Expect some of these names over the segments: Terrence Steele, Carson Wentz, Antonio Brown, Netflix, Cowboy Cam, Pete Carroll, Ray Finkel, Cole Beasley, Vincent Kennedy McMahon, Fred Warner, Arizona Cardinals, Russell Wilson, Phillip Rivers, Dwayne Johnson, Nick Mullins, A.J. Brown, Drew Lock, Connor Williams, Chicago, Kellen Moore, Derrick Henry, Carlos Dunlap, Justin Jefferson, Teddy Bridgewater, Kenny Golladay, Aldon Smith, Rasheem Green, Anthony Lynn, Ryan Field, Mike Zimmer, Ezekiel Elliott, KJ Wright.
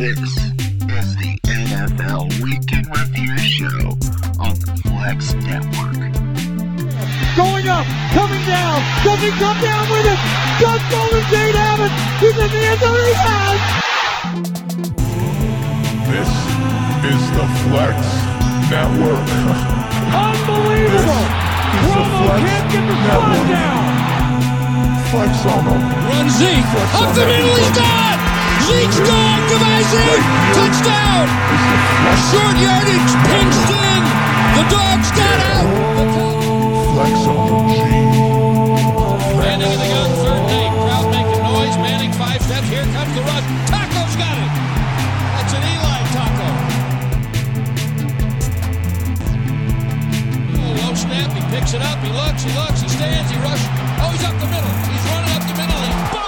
6 is the NFL Week in Review show on the Flex Network. Going up, coming down, doesn't come down with it. Does Golden State have it? He's in the end zone, he has. This is the Flex Network. Unbelievable. Romo can't get the spot down. Flex on him. Run Zeke. Up the middle, he's gone. Zeke's gone, goodbye Zeke, touchdown, short yardage, pinched in, the Dogs got out. Flex on G. Landing in the gun, third day, crowd making noise, Manning 5 steps, here comes the run, Taco's got it, that's an Eli Taco. Oh, low snap, he picks it up, he looks, he stands, he rushes, oh he's up the middle, he's running up the middle, he's boom!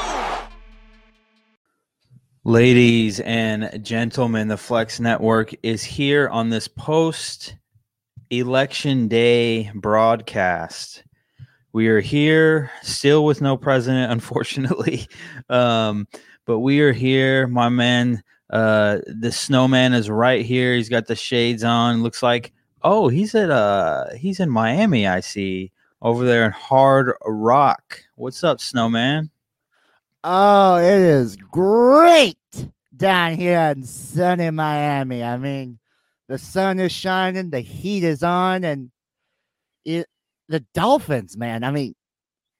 Ladies and gentlemen, the Flex Network is here on this post-election day broadcast. We are here still with no president, unfortunately, but we are here. My man, the snowman is right here. He's got the shades on. Looks like, oh, he's in Miami, I see, over there in Hard Rock. What's up, snowman? Oh, it is great down here in sunny Miami. I mean, the sun is shining, the heat is on, and the Dolphins, man. I mean,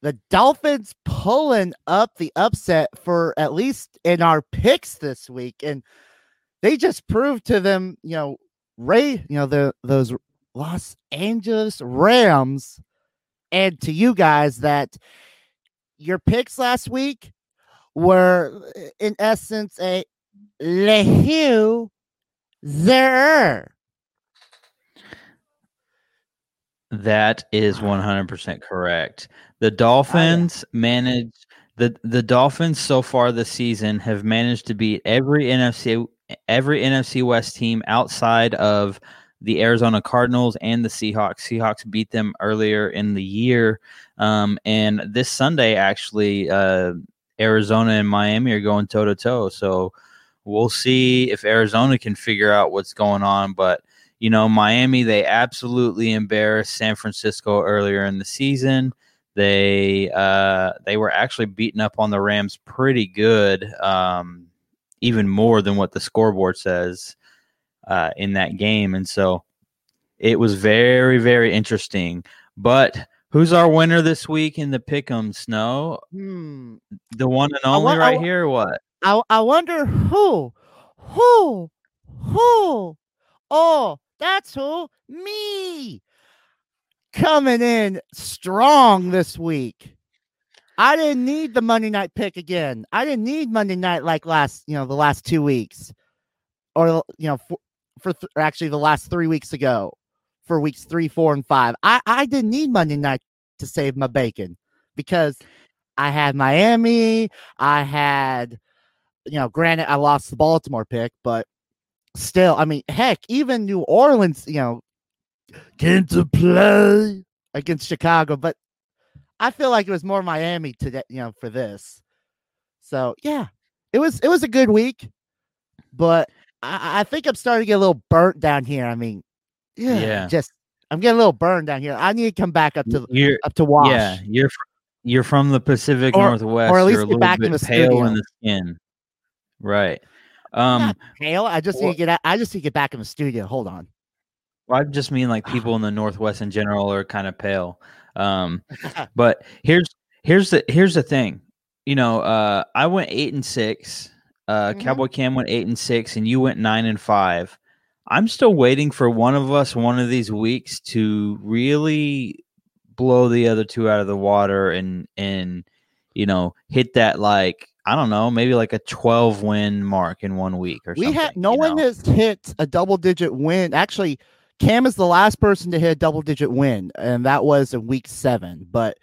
the Dolphins pulling up the upset for at least in our picks this week, and they just proved to them, those Los Angeles Rams, and to you guys that your picks last week were in essence a lehu there. That is 100% correct. The Dolphins managed the Dolphins so far this season have managed to beat every NFC West team outside of the Arizona Cardinals and the Seahawks. Seahawks beat them earlier in the year. And this Sunday, actually, Arizona and Miami are going toe-to-toe. So we'll see if Arizona can figure out what's going on. But, you know, Miami, they absolutely embarrassed San Francisco earlier in the season. They were actually beating up on the Rams pretty good, even more than what the scoreboard says in that game. And so it was very, very interesting. But who's our winner this week in the pick'em, Snow? The one and only here, or what? I wonder who? Oh, that's who? Me! Coming in strong this week. I didn't need the Monday night pick again. I didn't need Monday night like the last 2 weeks. Or, for the last 3 weeks ago, for weeks 3, 4, and 5, I didn't need Monday night to save my bacon because I had Miami. I had, granted I lost the Baltimore pick, but still, I mean, heck, even New Orleans, came to play against Chicago, but I feel like it was more Miami today, for this. So yeah, it was a good week, but I think I'm starting to get a little burnt down here. I mean, I'm getting a little burned down here. I need to come back up to wash. Yeah, you're from the Pacific Northwest, or at least you're a little back bit in the pale studio. In the skin, right? Not pale. I just need to get back in the studio. Hold on. Well, I just mean like people in the Northwest in general are kind of pale. But here's the thing. I went 8-6. Cowboy Cam went 8-6, and you went 9-5. I'm still waiting for one of us, one of these weeks, to really blow the other two out of the water and hit that, like, I don't know, maybe like a 12-win mark in 1 week or something. No one has hit a double-digit win. Actually, Cam is the last person to hit a double-digit win, and that was in week 7. But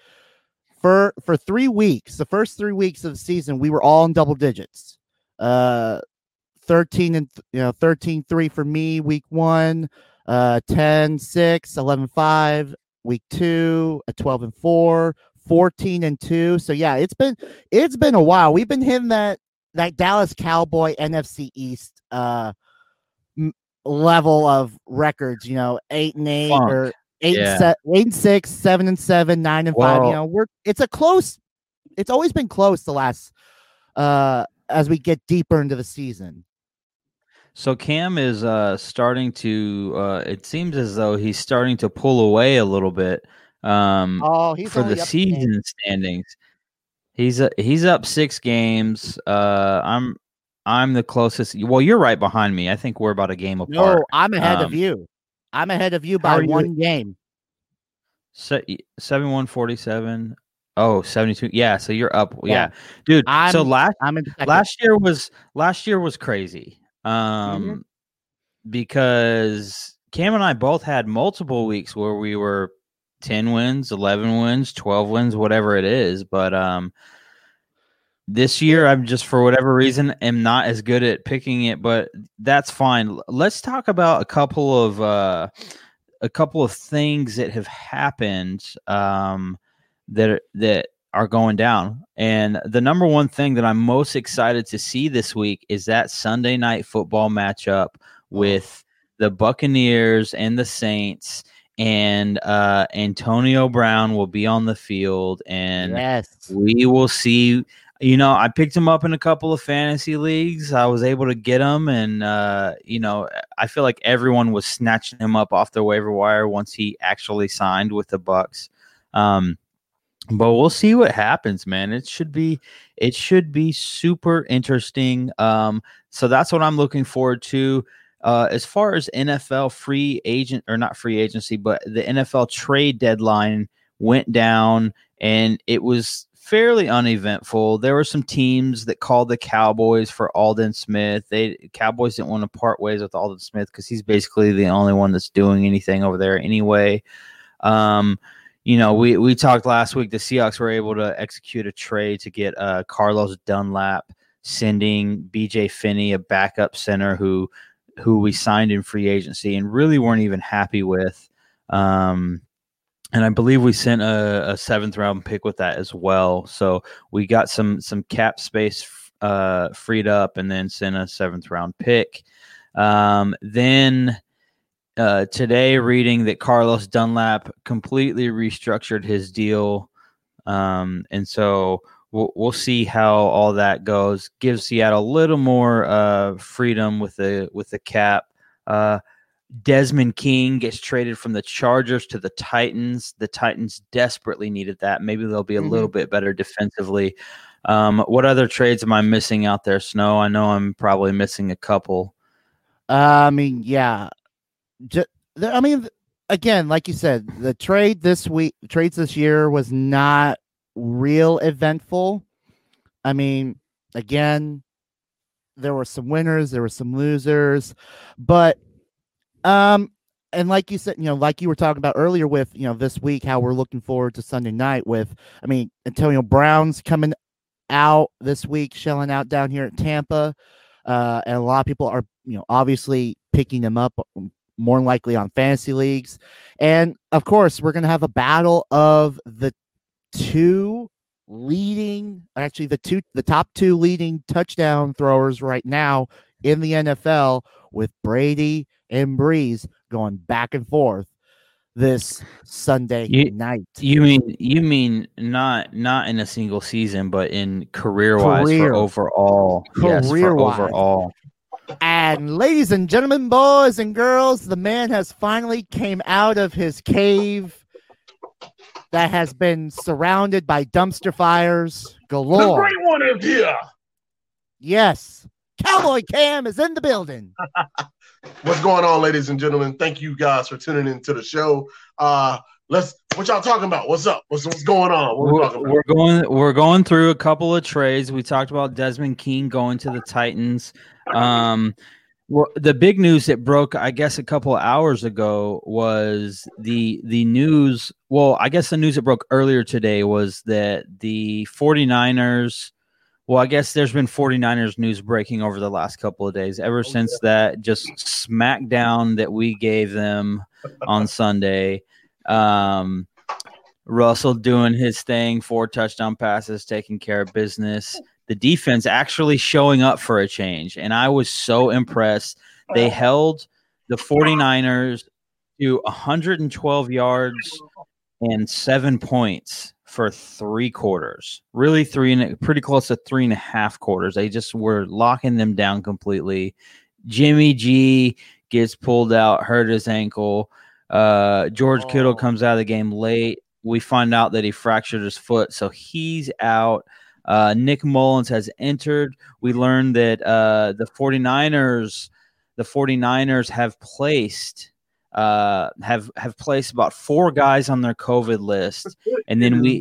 for 3 weeks, the first 3 weeks of the season, we were all in double digits. 13-3 for me week 1, 10-6, 11-5 week 2, 12-4, 14-2. So yeah, it's been a while. We've been hitting that like Dallas Cowboy NFC East level of records, you know, 8-8 Funk. Or 8-6, 7-7, 9-5. You know, it's a close. It's always been close the last as we get deeper into the season. So Cam is starting to. It seems as though he's starting to pull away a little bit for the season standings. He's up 6 games. I'm the closest. Well, you're right behind me. I think we're about a game apart. No, I'm ahead of you. I'm ahead of you by 1 game. 71-47. Oh, 72. Yeah, so you're up. Yeah. Dude, last year was crazy. Because Cam and I both had multiple weeks where we were 10 wins, 11 wins, 12 wins, whatever it is. But this year, I'm just, for whatever reason, am not as good at picking it, but that's fine. Let's talk about a couple of things that have happened that are going down. And the number one thing that I'm most excited to see this week is that Sunday Night Football matchup with the Buccaneers and the Saints. And Antonio Brown will be on the field, and we will see. You know, I picked him up in a couple of fantasy leagues. I was able to get him, and you know, I feel like everyone was snatching him up off the waiver wire once he actually signed with the Bucs. But we'll see what happens, man. It should be super interesting. So that's what I'm looking forward to. As far as NFL free agent, or not free agency, but the NFL trade deadline went down, and it was fairly uneventful. There were some teams that called the Cowboys for Aldon Smith. Cowboys didn't want to part ways with Aldon Smith because he's basically the only one that's doing anything over there anyway. You know, we talked last week. The Seahawks were able to execute a trade to get Carlos Dunlap, sending BJ Finney, a backup center who we signed in free agency and really weren't even happy with. And I believe we sent a 7th round pick with that as well. So we got some cap space freed up and then sent a 7th round pick. Then today, reading that Carlos Dunlap completely restructured his deal. And so we'll see how all that goes. Gives Seattle a little more freedom with the cap. Desmond King gets traded from the Chargers to the Titans. The Titans desperately needed that. Maybe they'll be a little bit better defensively. What other trades am I missing out there, Snow? I know I'm probably missing a couple. I mean, yeah. I mean, again, like you said, the trades this year was not real eventful. I mean, again, there were some winners, there were some losers, but and like you said, you know, like you were talking about earlier with, you know, this week, how we're looking forward to Sunday night with, I mean, Antonio Brown's coming out this week, shelling out down here at Tampa. And a lot of people are, you know, obviously picking him up more than likely on fantasy leagues. And of course, we're going to have a battle of the top 2 leading touchdown throwers right now in the NFL, with Brady and Breeze going back and forth this Sunday night. You mean not in a single season, but in career-wise. And ladies and gentlemen, boys and girls, the man has finally came out of his cave that has been surrounded by dumpster fires galore. The great one is here. Yes. Cowboy Cam is in the building. What's going on, ladies and gentlemen? Thank you guys for tuning into the show. What y'all talking about? What's up? What's going on? What we're talking about? We're going through a couple of trades. We talked about Desmond King going to the Titans. Well, the big news that broke, I guess, a couple of hours ago was the news. Well, I guess the news that broke earlier today was that the 49ers. Well, I guess there's been 49ers news breaking over the last couple of days. Ever since that just smackdown that we gave them on Sunday, Russell doing his thing, 4 touchdown passes, taking care of business. the defense actually showing up for a change. And I was so impressed. They held the 49ers to 112 yards and 7 points for three quarters, really pretty close to 3.5 quarters. They just were locking them down completely. Jimmy G gets pulled out, hurt his ankle. George Kittle comes out of the game late. We find out that he fractured his foot, so he's out. Nick Mullins has entered. We learned that the 49ers have placed about 4 guys on their COVID list. And then with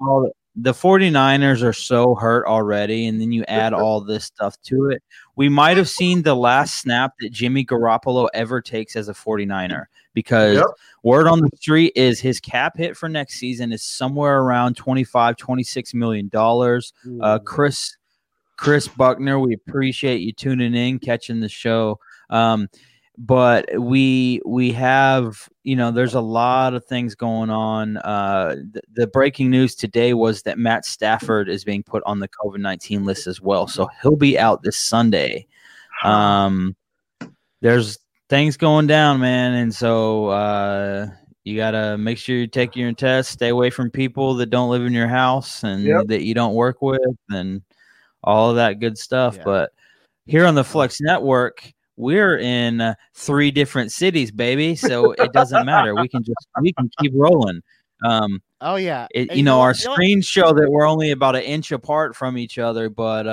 all the 49ers are so hurt already, and then you add all this stuff to it. We might have seen the last snap that Jimmy Garoppolo ever takes as a 49er, because word on the street is his cap hit for next season is somewhere around $25-26 million. Chris Buckner, we appreciate you tuning in, catching the show. But we have, there's a lot of things going on. The breaking news today was that Matt Stafford is being put on the COVID-19 list as well. So he'll be out this Sunday. There's things going down, man. And so you got to make sure you take your test, stay away from people that don't live in your house and that you don't work with and all of that good stuff. Yeah. But here on the Flex Network, we're in 3 different cities, baby. So it doesn't matter. We can keep rolling. Our screens show that we're only about an inch apart from each other, but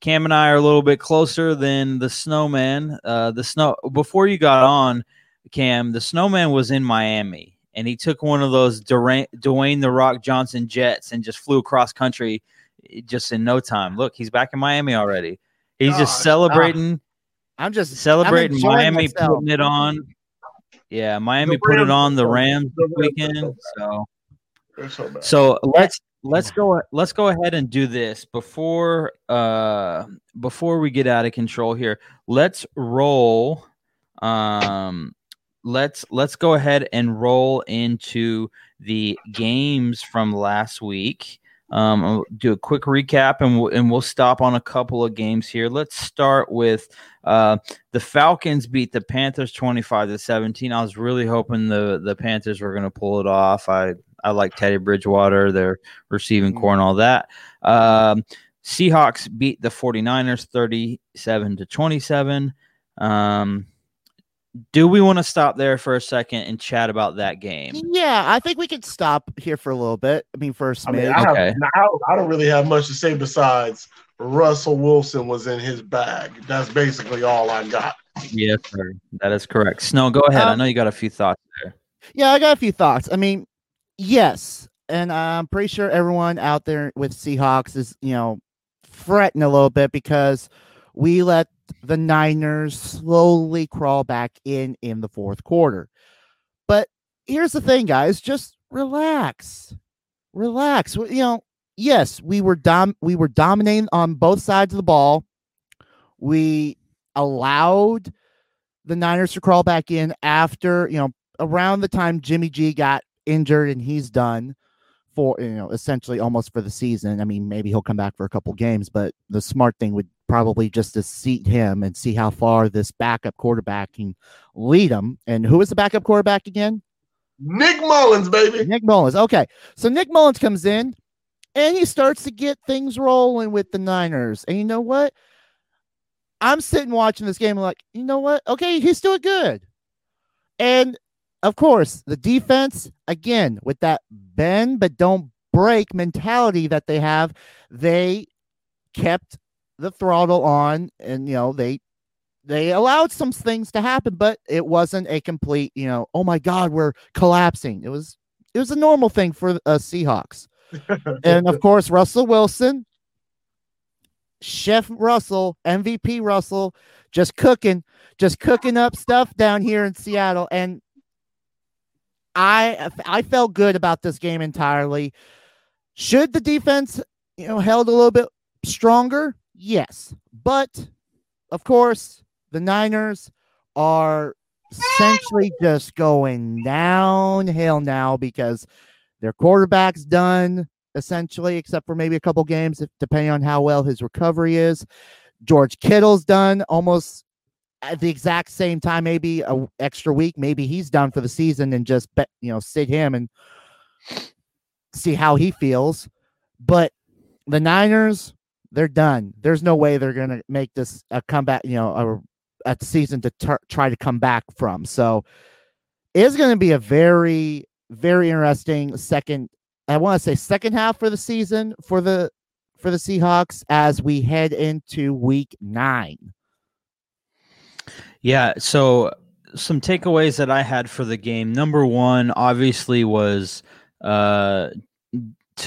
Cam and I are a little bit closer than the snowman. Before you got on, Cam, the snowman was in Miami, and he took one of those Dwayne the Rock Johnson jets and just flew across country just in no time. Look, he's back in Miami already. He's just celebrating. I'm just celebrating Miami myself. Putting it on. Yeah, Miami put it on the Rams this weekend. So let's go ahead and do this before we get out of control here. Let's roll. Let's go ahead and roll into the games from last week. I'll do a quick recap, and we'll stop on a couple of games here. Let's start with the Falcons beat the Panthers 25-17. I was really hoping the Panthers were going to pull it off. I like Teddy Bridgewater, their receiving core and all that. Seahawks beat the 49ers 37-27. Do we want to stop there for a second and chat about that game? Yeah, I think we could stop here for a little bit. I don't really have much to say besides Russell Wilson was in his bag. That's basically all I got. Yes, sir. That is correct. Snow, go ahead. I know you got a few thoughts there. Yeah, I got a few thoughts. Yes. And I'm pretty sure everyone out there with Seahawks is, fretting a little bit because we let the Niners slowly crawl back in the fourth quarter. But here's the thing, guys, just relax. Yes, we were dominating on both sides of the ball. We allowed the Niners to crawl back in after, around the time Jimmy G got injured and he's done for, essentially almost for the season. Maybe he'll come back for a couple games, but the smart thing would probably just to seat him and see how far this backup quarterback can lead him. And who is the backup quarterback again? Nick Mullins, baby. Nick Mullins. Okay. So Nick Mullins comes in and he starts to get things rolling with the Niners. And you know what? I'm sitting watching this game like, you know what? Okay, he's doing good. And of course, the defense, again, with that bend but don't break mentality that they have, they kept the throttle on, and they allowed some things to happen, but it wasn't a complete oh my god, we're collapsing. It was a normal thing for Seahawks. And of course, Russell Wilson, Chef Russell, MVP Russell, just cooking up stuff down here in Seattle. And I felt good about this game entirely. Should the defense held a little bit stronger? Yes, but of course, the Niners are essentially just going downhill now because their quarterback's done. essentially, except for maybe a couple games, depending on how well his recovery is. George Kittle's done almost at the exact same time, maybe an extra week. Maybe he's done for the season and just, sit him and see how he feels. But the Niners, they're done. There's no way they're going to make this a comeback, a season to try to come back from. So it's going to be a very, very interesting second half for the season for the Seahawks as we head into week 9. Yeah. So some takeaways that I had for the game. Number one, obviously, was to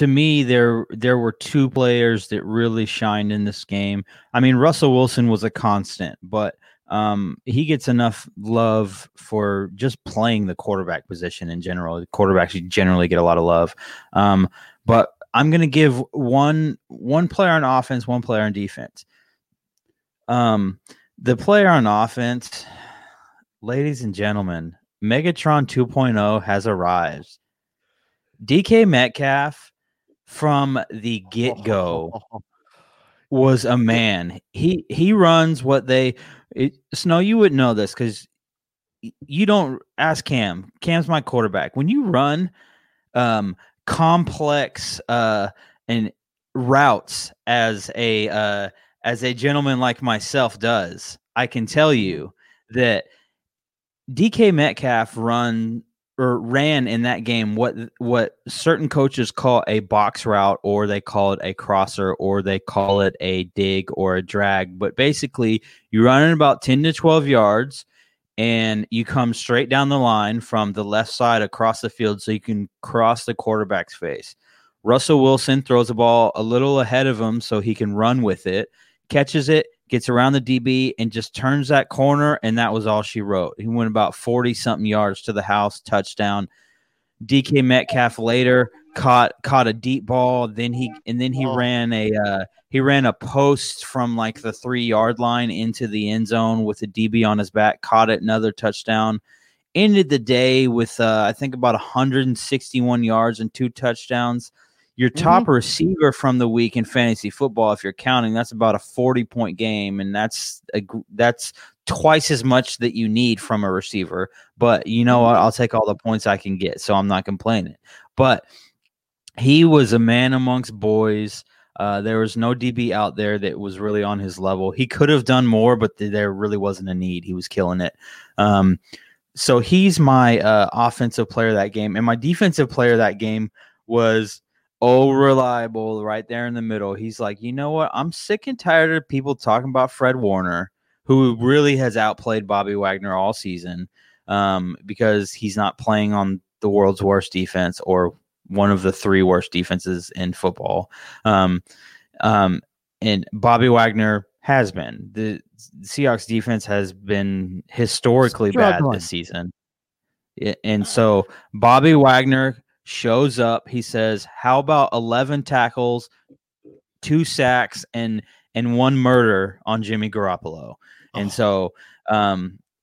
me, there were two players that really shined in this game. I mean, Russell Wilson was a constant, but he gets enough love for just playing the quarterback position in general. The quarterbacks generally get a lot of love. But I'm going to give one player on offense, one player on defense. The player on offense, ladies and gentlemen, Megatron 2.0 has arrived. DK Metcalf from the get-go was a man. He runs what they... Snow, you wouldn't know this because you don't ask Cam. Cam's my quarterback. When you run complex and routes as a gentleman like myself does, I can tell you that DK Metcalf ran in that game what certain coaches call a box route, or they call it a crosser, or they call it a dig or a drag. But basically, you run in about 10 to 12 yards, and you come straight down the line from the left side across the field so you can cross the quarterback's face. Russell Wilson throws the ball a little ahead of him so he can run with it, catches it, gets around the DB, and just turns that corner, and that was all she wrote. He went about 40-something yards to the house, touchdown. DK Metcalf later caught a deep ball, then he ran a post from like the 3-yard line into the end zone with a DB on his back, caught it, another touchdown. Ended the day with I think about 161 yards and 2 touchdowns. Your top receiver from the week in fantasy football, if you're counting, that's about a 40-point game, and that's twice as much that you need from a receiver. But you know what? I'll take all the points I can get, so I'm not complaining. But he was a man amongst boys. There was no DB out there that was really on his level. He could have done more, but there really wasn't a need. He was killing it. So he's my offensive player that game. And my defensive player that game was – Reliable right there in the middle. He's like, you know what? I'm sick and tired of people talking about Fred Warner, who really has outplayed Bobby Wagner all season because he's not playing on the world's worst defense or one of the 3 worst defenses in football. And Bobby Wagner has been. The Seahawks defense has been historically struggling. Bad this season. And so Bobby Wagner shows up. He says, how about 11 tackles, 2 sacks, and 1 murder on Jimmy Garoppolo? And so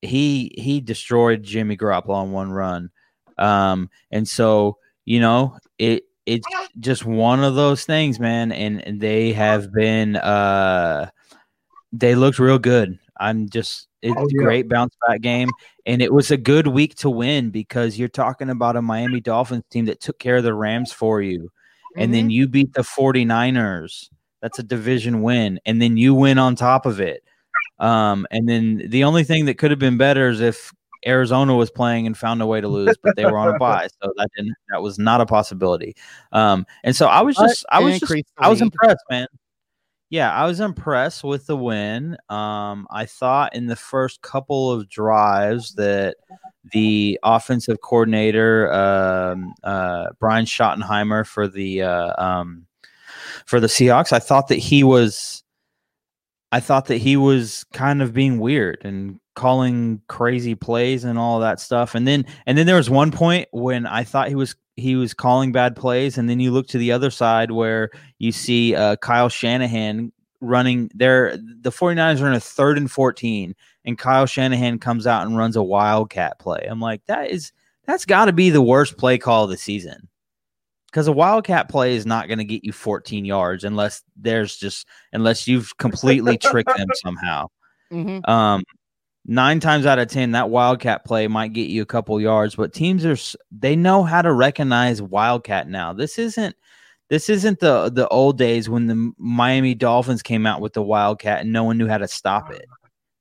he destroyed Jimmy Garoppolo on 1 run. And so, it's just one of those things, man. And they have been they looked real good. Great bounce back game. And it was a good week to win because you're talking about a Miami Dolphins team that took care of the Rams for you. And then you beat the 49ers. That's a division win. And then you win on top of it. And then the only thing that could have been better is if Arizona was playing and found a way to lose, but they were on a bye. So that was not a possibility. And so I was impressed, man. Yeah, I was impressed with the win. I thought in the first couple of drives that the offensive coordinator, Brian Schottenheimer for the Seahawks, I thought that he was kind of being weird and calling crazy plays and all that stuff. And then there was one point when I thought he was calling bad plays, and then you look to the other side where you see Kyle Shanahan running there. The 49ers are in a 3rd and 14, and Kyle Shanahan comes out and runs a wildcat play. I'm like, that's got to be the worst play call of the season. because a wildcat play is not going to get you 14 yards unless there's just unless you've completely tricked them somehow. Mm-hmm. 9 times out of 10, that wildcat play might get you a couple yards, but teams are they know how to recognize wildcat now. This isn't the old days when the Miami Dolphins came out with the wildcat and no one knew how to stop it.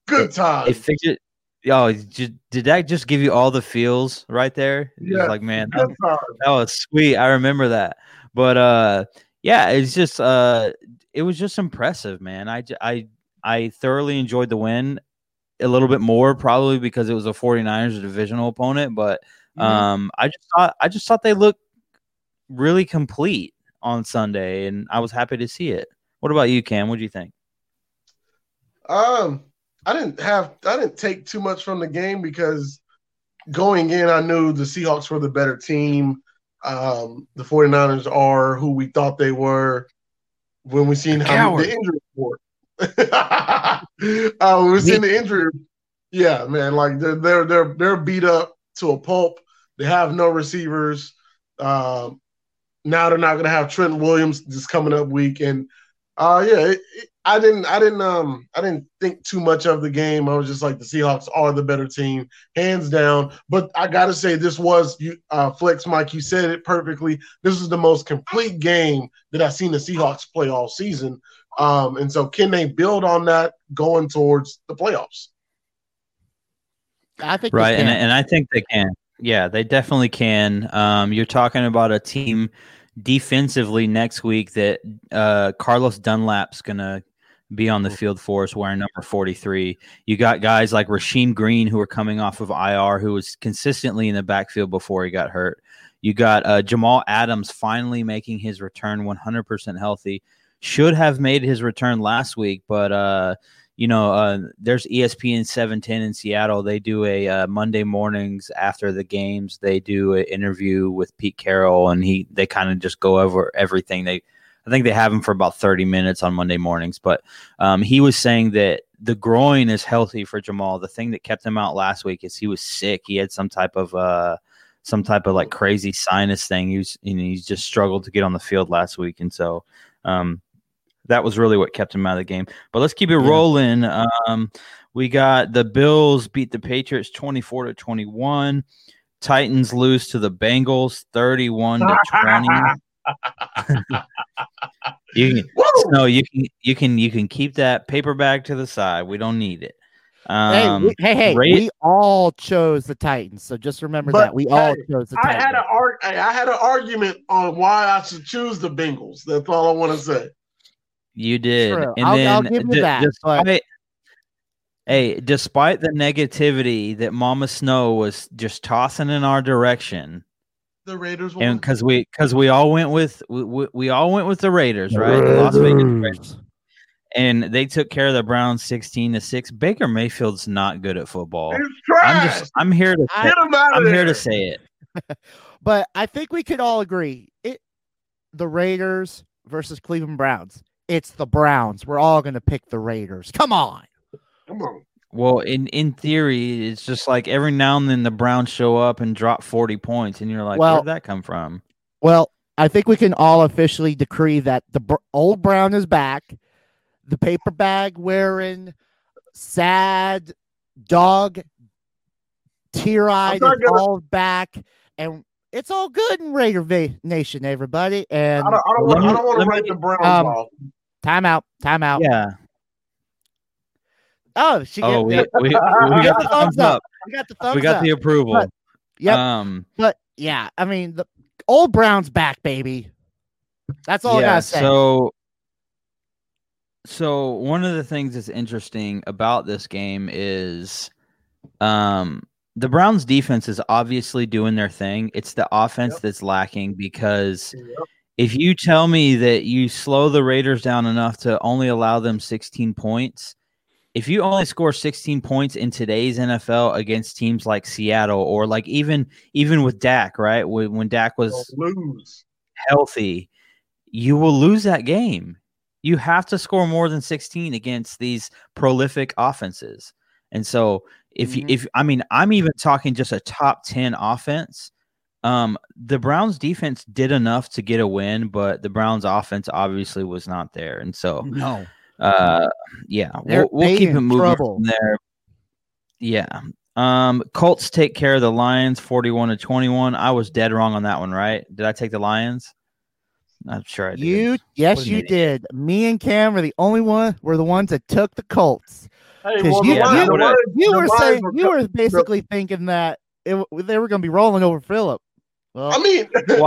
Good time. They figured. Oh, did that just give you all the feels right there? Yeah, like, man, that was sweet. I remember that. But yeah, it's just it was just impressive, man. I thoroughly enjoyed the win a little bit more, probably because it was a 49ers, a divisional opponent. But I just thought they looked really complete on Sunday, and I was happy to see it. What about you, Cam? What do you think? I didn't take too much from the game because going in, I knew the Seahawks were the better team. The 49ers are who we thought they were when we seen how the injury report. We seen the injury. Yeah, man, like they're beat up to a pulp. They have no receivers. Now they're not gonna have Trent Williams this coming up week, and I didn't think too much of the game. I was just like, the Seahawks are the better team, hands down. But I got to say, this was Flex Mike, you said it perfectly. This is the most complete game that I've seen the Seahawks play all season. And so can they build on that going towards the playoffs? I think right, and I think they can. Yeah, they definitely can. You're talking about a team defensively next week that Carlos Dunlap's going to be on the field for us wearing number 43. You got guys like Rasheem Green, who are coming off of IR, who was consistently in the backfield before he got hurt. You got Jamal Adams finally making his return 100% healthy. Should have made his return last week, but there's ESPN 710 in Seattle. They do a Monday mornings after the games. They do an interview with Pete Carroll, and they kind of just go over everything. I think they have him for about 30 minutes on Monday mornings. But he was saying that the groin is healthy for Jamal. The thing that kept him out last week is he was sick. He had some type of like crazy sinus thing. He just struggled to get on the field last week, and so. That was really what kept him out of the game. But let's keep it rolling. We got the Bills beat the Patriots 24-21. Titans lose to the Bengals 31-20. You can keep that paper bag to the side. We don't need it. We all chose the Titans, so just remember that we all chose the Titans. I had an argument on why I should choose the Bengals. That's all I want to say. You did, true. And I'll give you that. Despite the negativity that Mama Snow was just tossing in our direction, the Raiders won. And because we all went with the Raiders, right? The Las Vegas Raiders. And they took care of the Browns 16-6. Baker Mayfield's not good at football. It's trash. I'm here to say it. But I think we could all agree the Raiders versus Cleveland Browns. It's the Browns. We're all going to pick the Raiders. Come on. Well, in theory, it's just like every now and then the Browns show up and drop 40 points, and you're like, where'd that come from? Well, I think we can all officially decree that the old Brown is back, the paper bag wearing, sad, dog, tear-eyed, all back, and it's all good in Raider Nation, everybody. And I don't want to write the Browns off. Time out. Yeah. Oh, we got the thumbs up. We got the approval. But, yep. But yeah, I mean, the old Browns back, baby. That's all I gotta say. So one of the things that's interesting about this game is, the Browns defense is obviously doing their thing. It's the offense that's lacking because if you tell me that you slow the Raiders down enough to only allow them 16 points, if you only score 16 points in today's NFL against teams like Seattle or like even with Dak, right? When Dak was healthy, you will lose that game. You have to score more than 16 against these prolific offenses. And so if I'm even talking just a top 10 offense, The Browns defense did enough to get a win, but the Browns offense obviously was not there. And so, no, yeah, we'll keep it moving from there. Yeah. Colts take care of the Lions 41-21. I was dead wrong on that one, right? Did I take the Lions? I'm sure I did. Yes, you did. Me and Cam were the only one. We're the ones that took the Colts. Hey, well, you were basically thinking that they were going to be rolling over Phillip. Well, I mean, the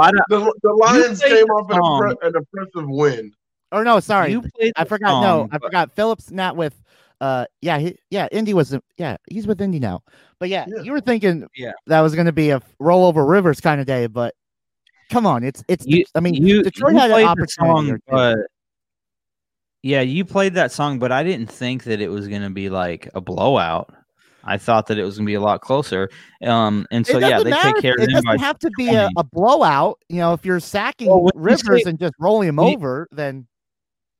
Lions came off an impressive win. Or no, sorry, I forgot. I forgot. Phillip's not with. Indy was. Yeah, he's with Indy now. But yeah. You were thinking that was going to be a roll over Rivers kind of day, but. Come on, Detroit had an opportunity. Song, but yeah, you played that song, but I didn't think that it was going to be like a blowout. I thought that it was going to be a lot closer. They take care of them. It doesn't have to be a blowout. You know, if you're sacking Rivers and just rolling him over, then.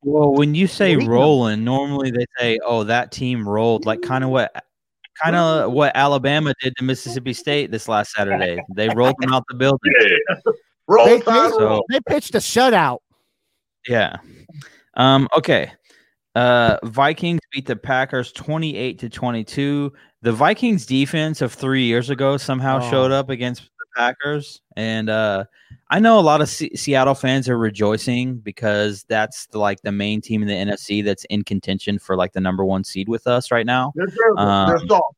Well, when you say rolling, normally they say, "Oh, that team rolled," like kind of what Alabama did to Mississippi State this last Saturday. They rolled them out the building. Yeah. They pitched a shutout. Yeah. Okay. Vikings beat the Packers 28-22. The Vikings defense of 3 years ago somehow showed up against the Packers. And I know a lot of Seattle fans are rejoicing because that's the main team in the NFC that's in contention for the number one seed with us right now. They're terrible. They're soft.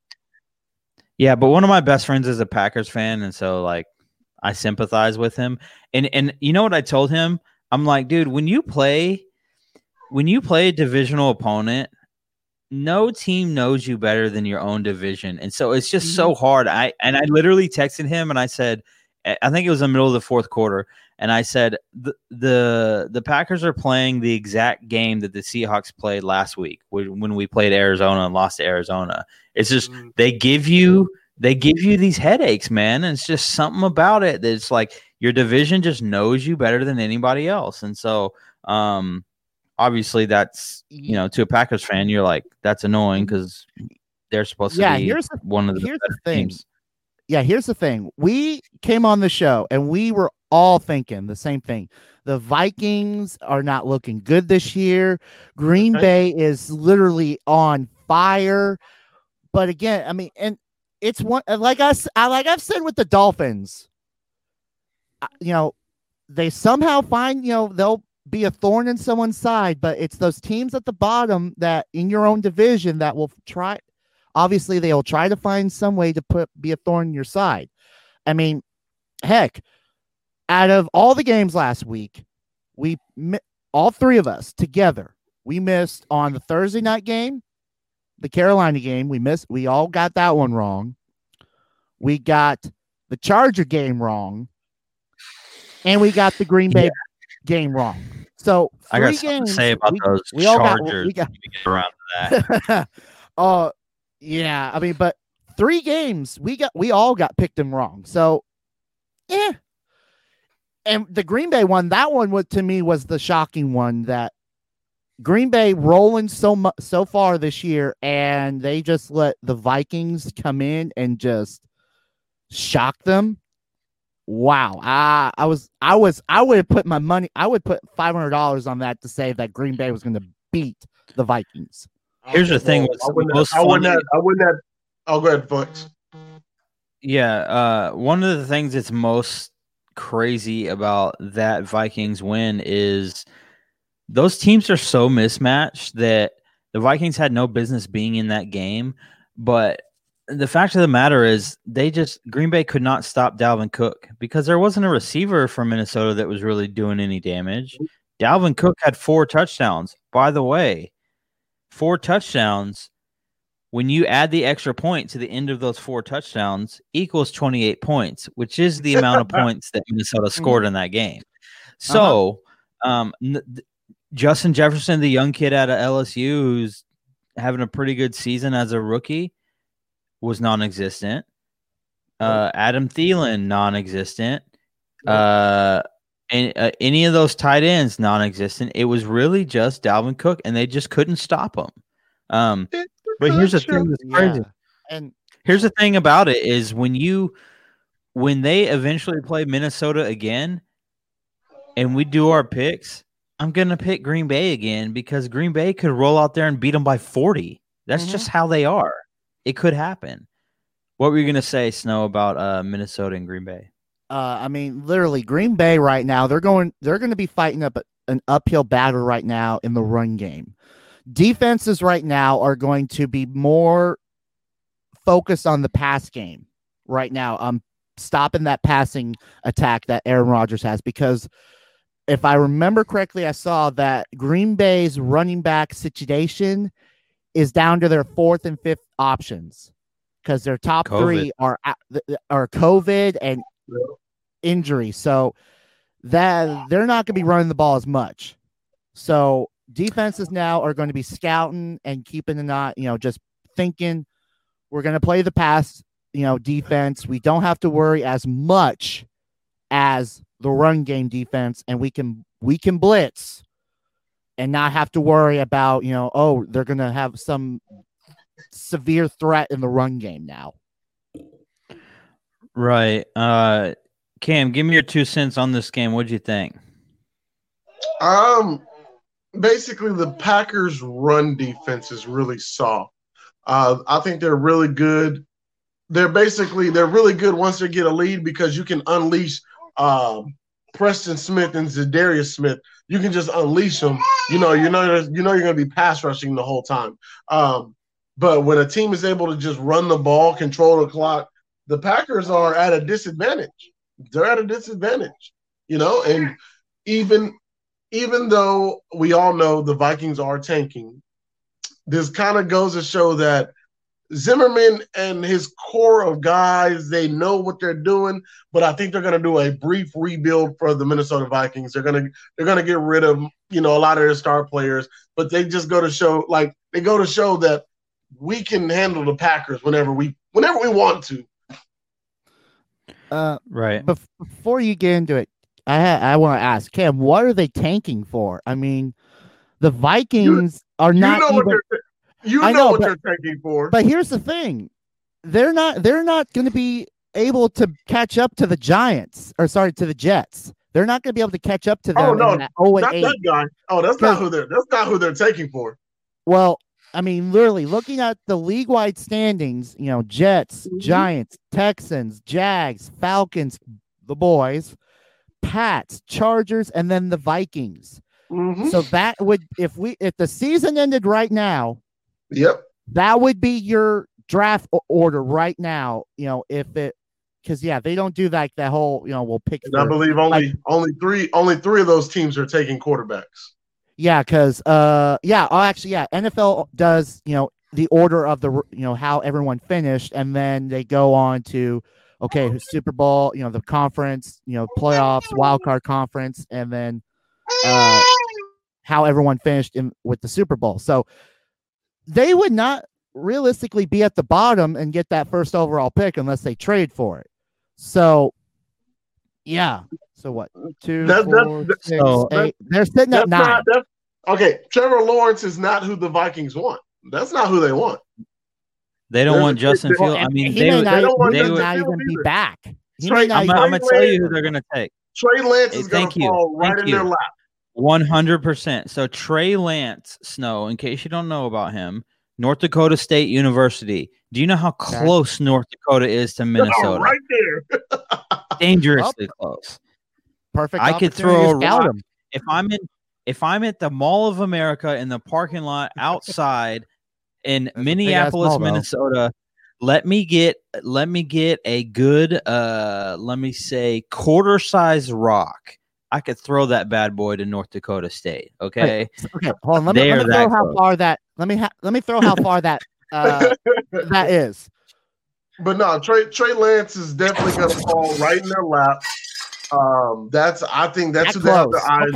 Yeah, but one of my best friends is a Packers fan, and so I sympathize with him. And you know what I told him? I'm like, dude, when you play a divisional opponent, no team knows you better than your own division. And so it's just so hard. I literally texted him and I said, I think it was in the middle of the fourth quarter. And I said, the Packers are playing the exact game that the Seahawks played last week when we played Arizona and lost to Arizona. It's just, they give you these headaches, man. And it's just something about it that's your division just knows you better than anybody else. And so, obviously, that's, to a Packers fan, you're like, that's annoying because they're supposed to be one of the better teams. Yeah, here's the thing. We came on the show and we were all thinking the same thing. The Vikings are not looking good this year. Green Bay is literally on fire. But again, I mean, and it's one I've said with the Dolphins. They somehow find they'll be a thorn in someone's side, but it's those teams at the bottom that in your own division that will try. Obviously, they'll try to find some way to be a thorn in your side. I mean, heck, out of all the games last week, we all three of us together, we missed on the Thursday night game. The Carolina game, we all got that one wrong. We got the Charger game wrong. And we got the Green Bay game wrong. So I got something to say about those Chargers. We got around to that. Yeah. I mean, but three games we all got picked them wrong. So yeah. And the Green Bay one, that one to me was the shocking one that Green Bay rolling so far this year, and they just let the Vikings come in and just shock them. Wow. I would put $500 on that to say that Green Bay was going to beat the Vikings. Here's the thing. I'll go ahead, Flex. Yeah. One of the things that's most crazy about that Vikings win is those teams are so mismatched that the Vikings had no business being in that game. But the fact of the matter is Green Bay could not stop Dalvin Cook because there wasn't a receiver from Minnesota that was really doing any damage. Dalvin Cook had 4 touchdowns. By the way, 4 touchdowns, when you add the extra point to the end of those 4 touchdowns, equals 28 points, which is the amount of points that Minnesota scored in that game. So Justin Jefferson, the young kid out of LSU who's having a pretty good season as a rookie, was non-existent. Adam Thielen, non-existent. And any of those tight ends, non-existent. It was really just Dalvin Cook, and they just couldn't stop him. But here's the thing that's crazy. And here's the thing about it is when you – when they eventually play Minnesota again and we do our picks, I'm going to pick Green Bay again because Green Bay could roll out there and beat them by 40. That's just how they are. It could happen. What were you going to say, Snow, about Minnesota and Green Bay? I mean, literally, Green Bay right now, they're going to be fighting up an uphill battle right now in the run game. Defenses right now are going to be more focused on the pass game right now. Stopping that passing attack that Aaron Rodgers has, because if I remember correctly, I saw that Green Bay's running back situation is down to their fourth and fifth options because their top three are COVID and injury. So that they're not going to be running the ball as much. So defenses now are going to be scouting and keeping an eye, just thinking we're going to play the pass, defense. We don't have to worry as much as the run game defense, and we can blitz and not have to worry about, they're going to have some severe threat in the run game now. Right. Cam, give me your 2 cents on this game. What'd you think? Basically, the Packers' run defense is really soft. I think they're really good. They're really good once they get a lead because you can unleash Preston Smith and Za'Darius Smith. You can just unleash them. You're going to be pass rushing the whole time. But when a team is able to just run the ball, control the clock, the Packers are at a disadvantage. They're at a disadvantage, and even though we all know the Vikings are tanking, this kind of goes to show that Zimmerman and his core of guys, they know what they're doing, but I think they're going to do a brief rebuild for the Minnesota Vikings. They're going to get rid of, a lot of their star players, but they just go to show that we can handle the Packers whenever we want to. Right. Before you get into it, I want to ask Cam, what are they tanking for? I mean, the Vikings are not. They're tanking for. But here's the thing: they're not going to be able to catch up to the Giants, to the Jets. They're not going to be able to catch up to them. Oh no, not that guy. Oh, that's not who they're tanking for. Well, I mean, literally looking at the league-wide standings, Jets, Giants, Texans, Jags, Falcons, the boys, Pats, Chargers, and then the Vikings. Mm-hmm. So that would, if the season ended right now, yep, that would be your draft order right now. They don't do like that whole, we'll pick. And I believe only three of those teams are taking quarterbacks. Yeah, because NFL does, the order of the, how everyone finished, and then they go on to, okay, Super Bowl, the conference, playoffs, wild card conference, and then how everyone finished with the Super Bowl. So they would not realistically be at the bottom and get that first overall pick unless they trade for it. So, yeah. So what? 2, 4, 6, 8. They're sitting at 9. Trevor Lawrence is not who the Vikings want. That's not who they want. They don't want Justin Fields. I mean, they don't want Justin Fields be back. I'm going to tell you who they're going to take. Trey Lance is going to fall right in their lap. 100%. So Trey Lance, Snow, in case you don't know about him, North Dakota State University. Do you know how close North Dakota is to Minnesota? Oh, right there. Dangerously close. Perfect. I could throw a rock. If I'm at the Mall of America in the parking lot outside in Minneapolis, Minnesota, let me get a good quarter-sized rock. I could throw that bad boy to North Dakota State. Okay. Hold on. Let me throw how far that that is. But no, Trey Lance is definitely going to fall right in their lap. I think that's who they have their eyes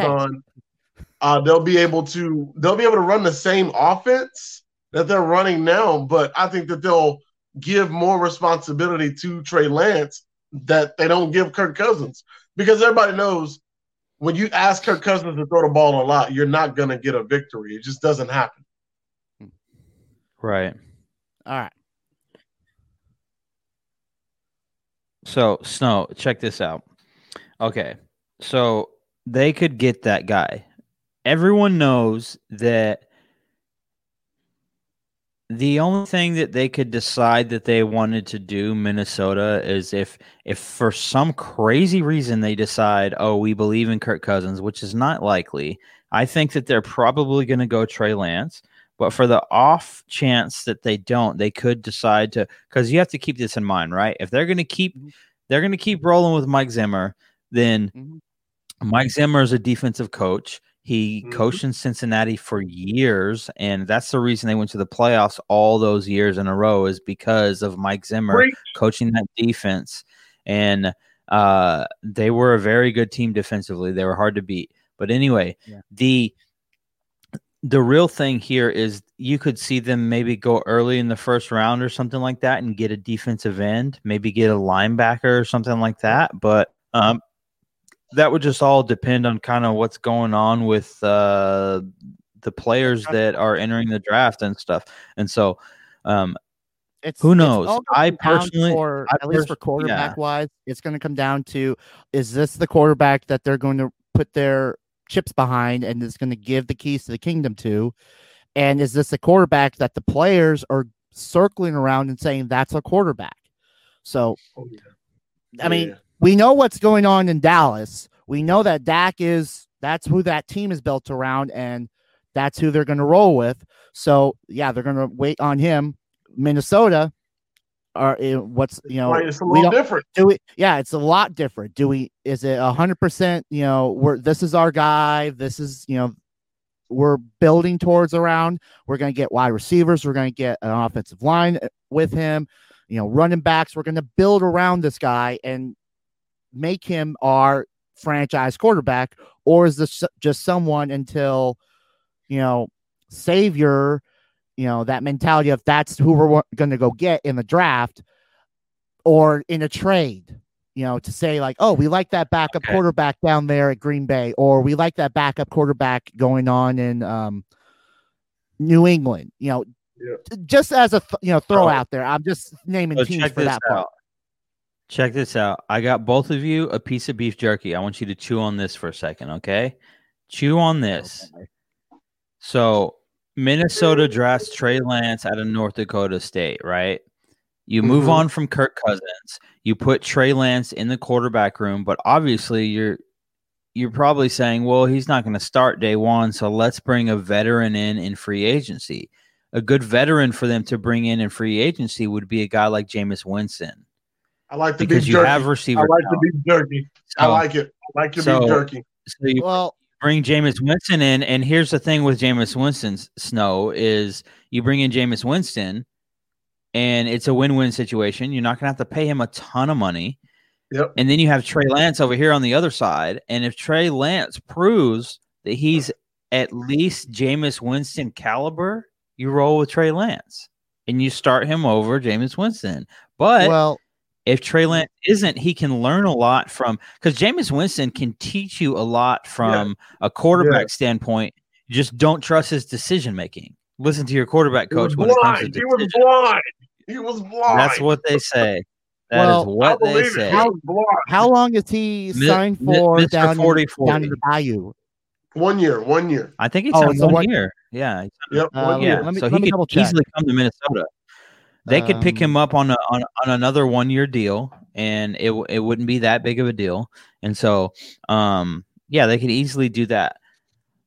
on. They'll be able to run the same offense that they're running now, but I think that they'll give more responsibility to Trey Lance that they don't give Kirk Cousins, because everybody knows when you ask Kirk Cousins to throw the ball a lot, you're not going to get a victory. It just doesn't happen. Right. All right. So, Snow, check this out. Okay, so they could get that guy. Everyone knows that the only thing that they could decide that they wanted to do, Minnesota, is if for some crazy reason they decide, oh, we believe in Kirk Cousins, which is not likely. I think that they're probably going to go Trey Lance. But for the off chance that they don't, they could decide to, because you have to keep this in mind, right? If they're going to keep rolling with Mike Zimmer, then Mike Zimmer is a defensive coach. He coached in Cincinnati for years, and that's the reason they went to the playoffs all those years in a row is because of Mike Zimmer coaching that defense. And they were a very good team defensively. They were hard to beat. But anyway, the real thing here is you could see them maybe go early in the first round or something like that and get a defensive end, maybe get a linebacker or something like that. But that would just all depend on kind of what's going on with the players that are entering the draft and stuff. And so who knows? At least for quarterback wise, it's going to come down to, is this the quarterback that they're going to put their chips behind and is going to give the keys to the kingdom to, and is this a quarterback that the players are circling around and saying that's a quarterback? So we know what's going on in Dallas. We know that Dak that's who that team is built around, and that's who they're going to roll with. So they're going to wait on him. Minnesota are it's a little different. It's a lot different. Is it 100%? This is our guy. This is we're building towards around. We're going to get wide receivers. We're going to get an offensive line with him. Running backs. We're going to build around this guy and make him our franchise quarterback. Or is this just someone until savior? That mentality of that's who we're going to go get in the draft or in a trade, to say like, oh, we like that backup quarterback down there at Green Bay, or we like that backup quarterback going on in New England, just as a, throw out there. I'm just naming teams for that part. Check this out. I got both of you a piece of beef jerky. I want you to chew on this for a second. Okay. Chew on this. Okay. So, Minnesota drafts Trey Lance out of North Dakota State, right? You move on from Kirk Cousins. You put Trey Lance in the quarterback room, but obviously you're probably saying, well, he's not going to start day one, so let's bring a veteran in free agency. A good veteran for them to bring in free agency would be a guy like Jameis Winston. I like the beef jerky. Because you have receiver. I like the beef jerky. I like it. I like your beef jerky. Bring Jameis Winston in, and here's the thing with Jameis Winston's Snow is you bring in Jameis Winston, and it's a win-win situation. You're not going to have to pay him a ton of money. Yep. And then you have Trey Lance over here on the other side, and if Trey Lance proves that he's at least Jameis Winston caliber, you roll with Trey Lance, and you start him over Jameis Winston. But if Trey Lance isn't, he can learn a lot from – because Jameis Winston can teach you a lot from a quarterback standpoint. You just don't trust his decision-making. Listen to your quarterback coach when it comes to decision. He was blind. He was blind. That's what they say. That is what they say. How long is he signed for down in the Bayou? 1 year. 1 year. I think he signed 1 year. Yeah. Yep, 1 year. So he could easily come to Minnesota. They could pick him up on another 1 year deal, and it wouldn't be that big of a deal. And so, they could easily do that.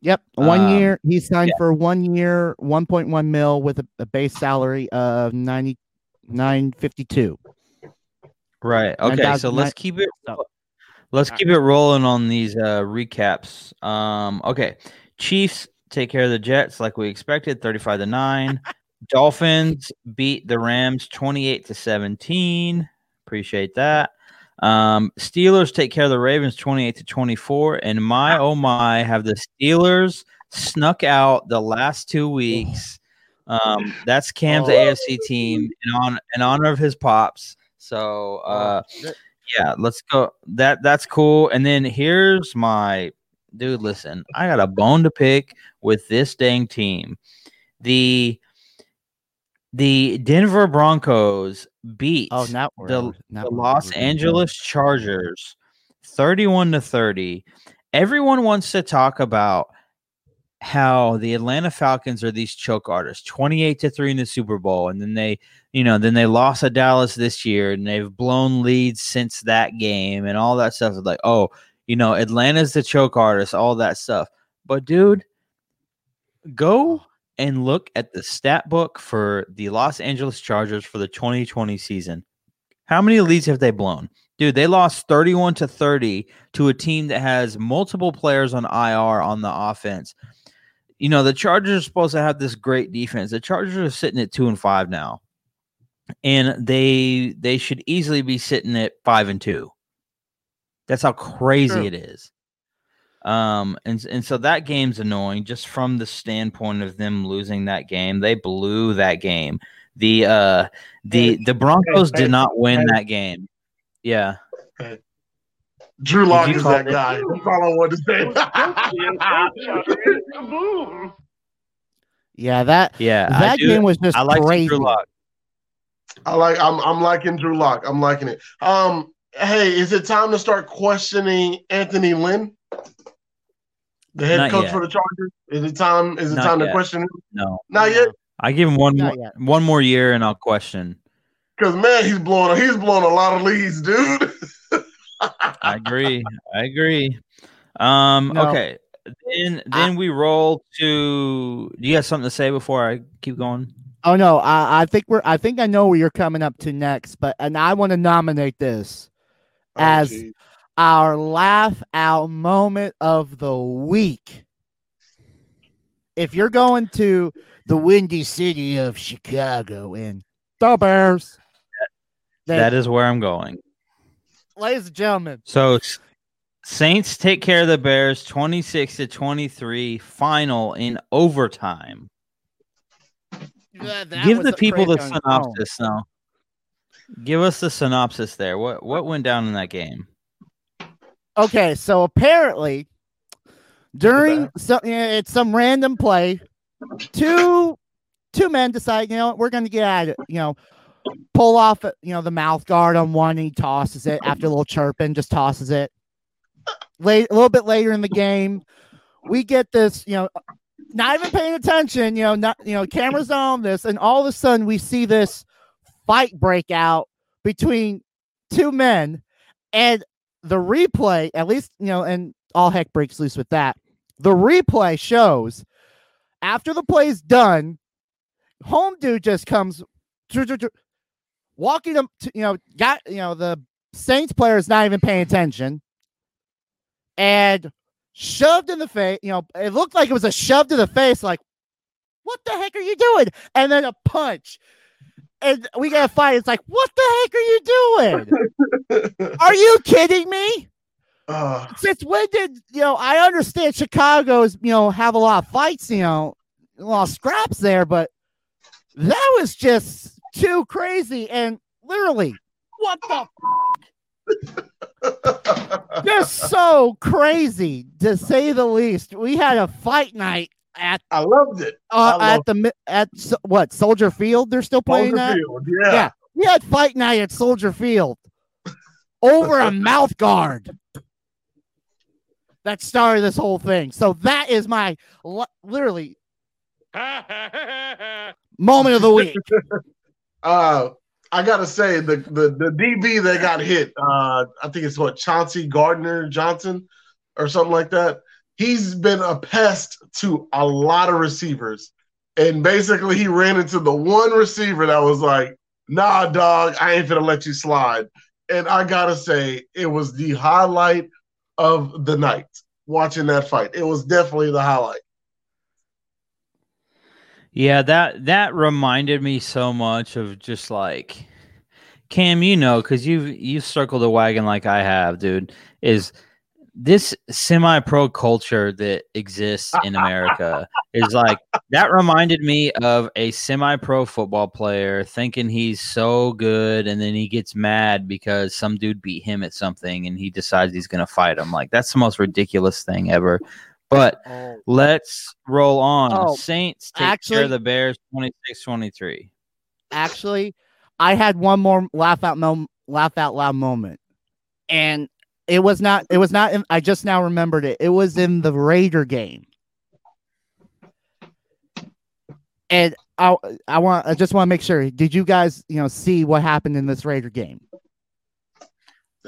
Yep, 1 year. He signed for 1 year, 1.1 mil with a base salary of $9,952. Right. Okay. So let's keep it rolling on these recaps. Okay. Chiefs take care of the Jets like we expected, 35-9. Dolphins beat the Rams 28-17. Appreciate that. Steelers take care of the Ravens 28-24. And have the Steelers snuck out the last 2 weeks. That's Cam's AFC team in honor of his pops. So let's go. That's cool. And then here's my dude. Listen, I got a bone to pick with this dang team. The The Denver Broncos beat the Los Angeles Chargers 31-30. Everyone wants to talk about how the Atlanta Falcons are these choke artists, 28-3 in the Super Bowl, and then they lost to Dallas this year, and they've blown leads since that game, and all that stuff. It's like, oh, Atlanta's the choke artist, all that stuff. But dude, go and look at the stat book for the Los Angeles Chargers for the 2020 season. How many leads have they blown? Dude, they lost 31-30 to a team that has multiple players on IR on the offense. The Chargers are supposed to have this great defense. The Chargers are sitting at 2-5 now, and they should easily be sitting at 5-2. That's how crazy it is. And so that game's annoying just from the standpoint of them losing that game. They blew that game. The Broncos did not win that game. Yeah. Okay. Drew Lock is that guy. That's all I wanted to say. Yeah, that game was just crazy. Drew Lock. I'm liking Drew Lock. I'm liking it. Hey, is it time to start questioning Anthony Lynn, the head coach for the Chargers? Is it time to question him? No. Not yet? I give him one more year and I'll question. Because, man, he's blowing a lot of leads, dude. I agree. Okay. Then we roll to – do you have something to say before I keep going? Oh, no. I think I know where you're coming up to next, and I want to nominate this as our laugh-out moment of the week. If you're going to the windy city of Chicago and the Bears – that is where I'm going. Ladies and gentlemen. So Saints take care of the Bears 26-23 final in overtime. Give the people the synopsis now. Give us the synopsis there. What went down in that game? Okay, so apparently during some random play, two men decide, we're going to get at it, pull off, the mouth guard on one, and he tosses it after a little chirping, just tosses it. A little bit later in the game, we get this, not even paying attention, cameras on this, and all of a sudden we see this fight break out between two men, and the replay, at least, and all heck breaks loose with that. The replay shows after the play's done, home dude just comes walking up to, the Saints player is not even paying attention, and shoved in the face. It looked like it was a shove to the face. Like, what the heck are you doing? And then a punch, and we got a fight. It's like, what the heck are you doing? Are you kidding me? Since when did I understand Chicago's have a lot of fights, a lot of scraps there, but that was just too crazy and literally, what the f***? Just so crazy, to say the least. We had a fight night at... I loved it. At Soldier Field? They're still playing that? Yeah. We had fight night at Soldier Field over a mouth guard that started this whole thing. So that is my literally... moment of the week. I gotta say the DB that got hit, I think it's Chauncey Gardner Johnson or something like that. He's been a pest to a lot of receivers, and basically he ran into the one receiver that was like, "Nah, dog, I ain't gonna let you slide." And I gotta say, it was the highlight of the night. Watching that fight, it was definitely the highlight. Yeah, that reminded me so much of just like Cam, because you've circled the wagon like I have, dude. Is this semi-pro culture that exists in America is like that reminded me of a semi-pro football player thinking he's so good, and then he gets mad because some dude beat him at something, and he decides he's gonna fight him. Like, that's the most ridiculous thing ever. But let's roll on. Saints take care of the Bears 26-23. actually, I had one more laugh out loud moment, and it was not. I just now remembered it. It was in the Raider game, and I just want to make sure. Did you guys, see what happened in this Raider game?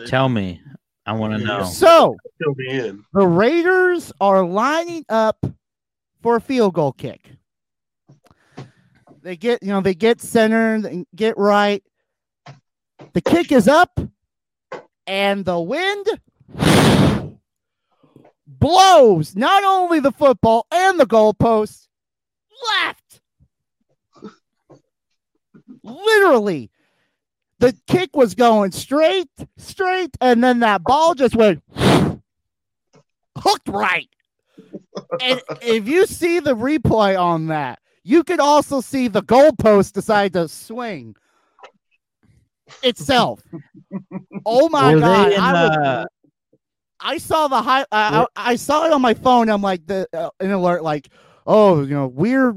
Tell me. I want to know. So the Raiders are lining up for a field goal kick. They get, center, they get right. The kick is up, and the wind blows not only the football and the goalpost left. Literally, the kick was going straight, and then that ball just went hooked right. And if you see the replay on that, you could also see the goalpost decide to swing itself. Oh my God! I saw the high. I saw it on my phone. I'm like an alert, like, oh, weird,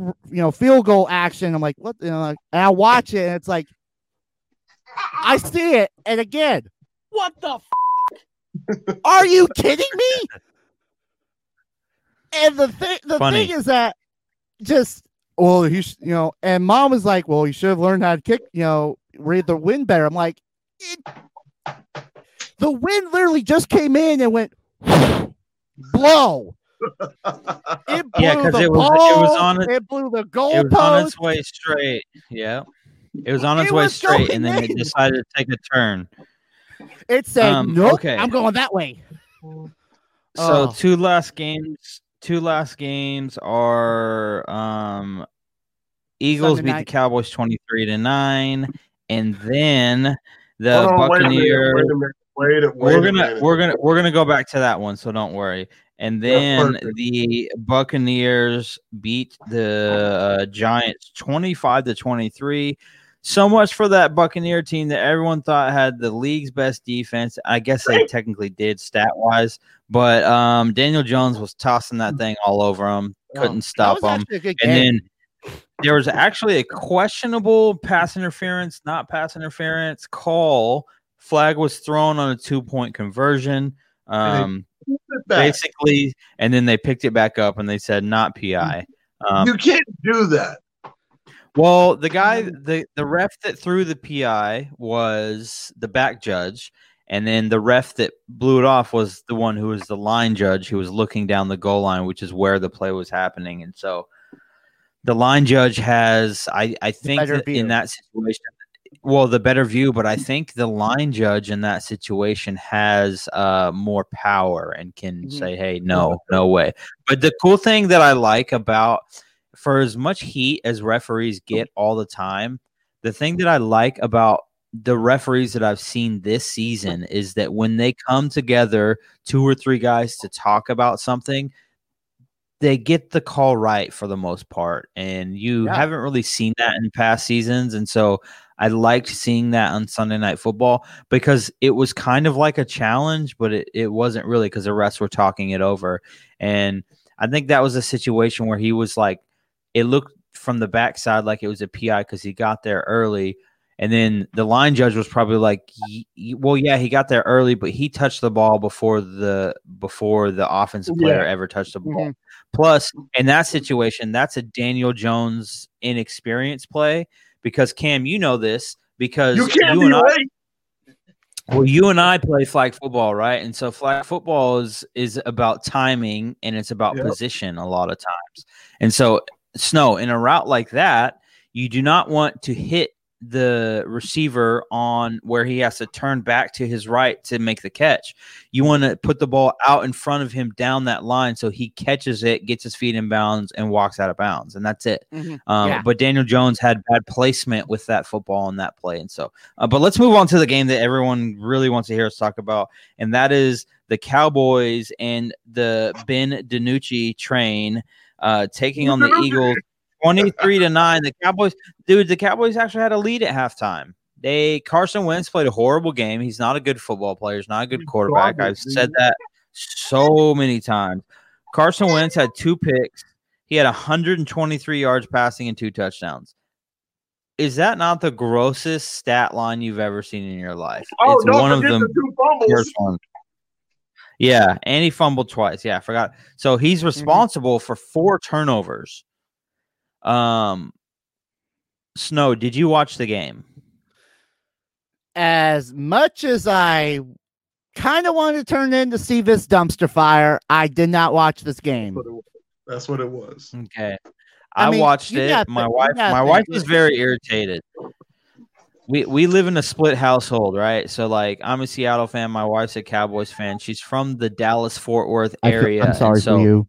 field goal action. I'm like, what? And I watch it, and it's like, I see it, and again, what the? Are you kidding me? And the thing is that just. Well, and mom was like, well, you should have learned how to kick, read the wind better. I'm like, the wind literally just came in and went, blow. It blew the ball. It blew the goalpost. It was on its way straight. Yeah. It was on its way straight, and then it decided to take a turn. It said, nope, okay. I'm going that way. So two last games are Eagles beat the Cowboys 23-9, and then the Buccaneers. We're gonna go back to that one, so don't worry. And then the Buccaneers beat the Giants 25-23. So much for that Buccaneer team that everyone thought had the league's best defense. I guess they technically did stat-wise, but Daniel Jones was tossing that thing all over them. Couldn't stop them. And then there was actually a questionable not pass interference call. Flag was thrown on a two-point conversion. Basically, and then they picked it back up and they said not PI. You can't do that. Well, the guy, the ref that threw the PI was the back judge, and then the ref that blew it off was the one who was the line judge who was looking down the goal line, which is where the play was happening. And so the line judge has, I think that in that situation, well, the better view, but I think the line judge in that situation has more power and can say, hey, no way. But the cool thing that I like about – for as much heat as referees get all the time, the thing that I like about the referees that I've seen this season is that when they come together, two or three guys to talk about something, they get the call right for the most part. And you haven't really seen that in past seasons. And so I liked seeing that on Sunday Night Football because it was kind of like a challenge, but it wasn't really because the refs were talking it over. And I think that was a situation where he was like, it looked from the backside like it was a PI because he got there early. And then the line judge was probably like, well, yeah, he got there early, but he touched the ball before the offensive player ever touched the ball. Mm-hmm. Plus, in that situation, that's a Daniel Jones inexperienced play because, Cam, you know this because you and I play flag football, right? And so flag football is about timing and it's about position a lot of times. And so, Snow, in a route like that, you do not want to hit the receiver on where he has to turn back to his right to make the catch. You want to put the ball out in front of him down that line so he catches it, gets his feet in bounds, and walks out of bounds, and that's it. Mm-hmm. But Daniel Jones had bad placement with that football on that play, and so. But let's move on to the game that everyone really wants to hear us talk about, and that is the Cowboys and the Ben DiNucci train taking on the Eagles. 23-9. The Cowboys actually had a lead at halftime. Carson Wentz played a horrible game. He's not a good football player. He's not a good quarterback. I've said that so many times. Carson Wentz had two picks. He had 123 yards passing and two touchdowns. Is that not the grossest stat line you've ever seen in your life? Oh, it's one of them. The two fumbles. Yeah, and he fumbled twice. Yeah, I forgot. So he's responsible for four turnovers. Snow, did you watch the game? As much as I kind of wanted to turn in to see this dumpster fire, I did not watch this game. That's what it was. Okay. I mean, watched it. My wife was very irritated. We live in a split household, right? So, like, I'm a Seattle fan. My wife's a Cowboys fan. She's from the Dallas-Fort Worth area. I'm sorry for you.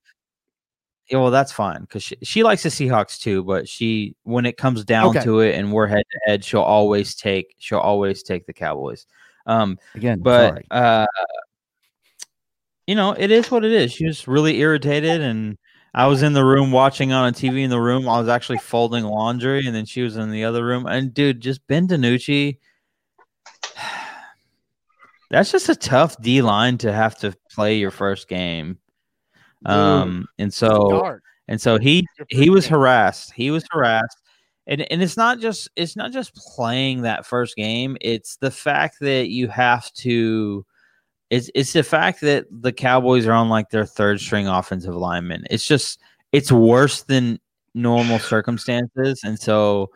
Yeah, well, that's fine because she likes the Seahawks too. But she, when it comes down to it, and we're head to head, she'll always take the Cowboys. Again, but you know, it is what it is. She was really irritated, and I was in the room watching on a TV in the room. I was actually folding laundry, and then she was in the other room. And dude, just Ben DiNucci. That's just a tough D line to have to play your first game. And so he was harassed. He was harassed. And it's not just playing that first game. It's the fact that you have to. It's the fact that the Cowboys are on like their third string offensive lineman. It's worse than normal circumstances. And so,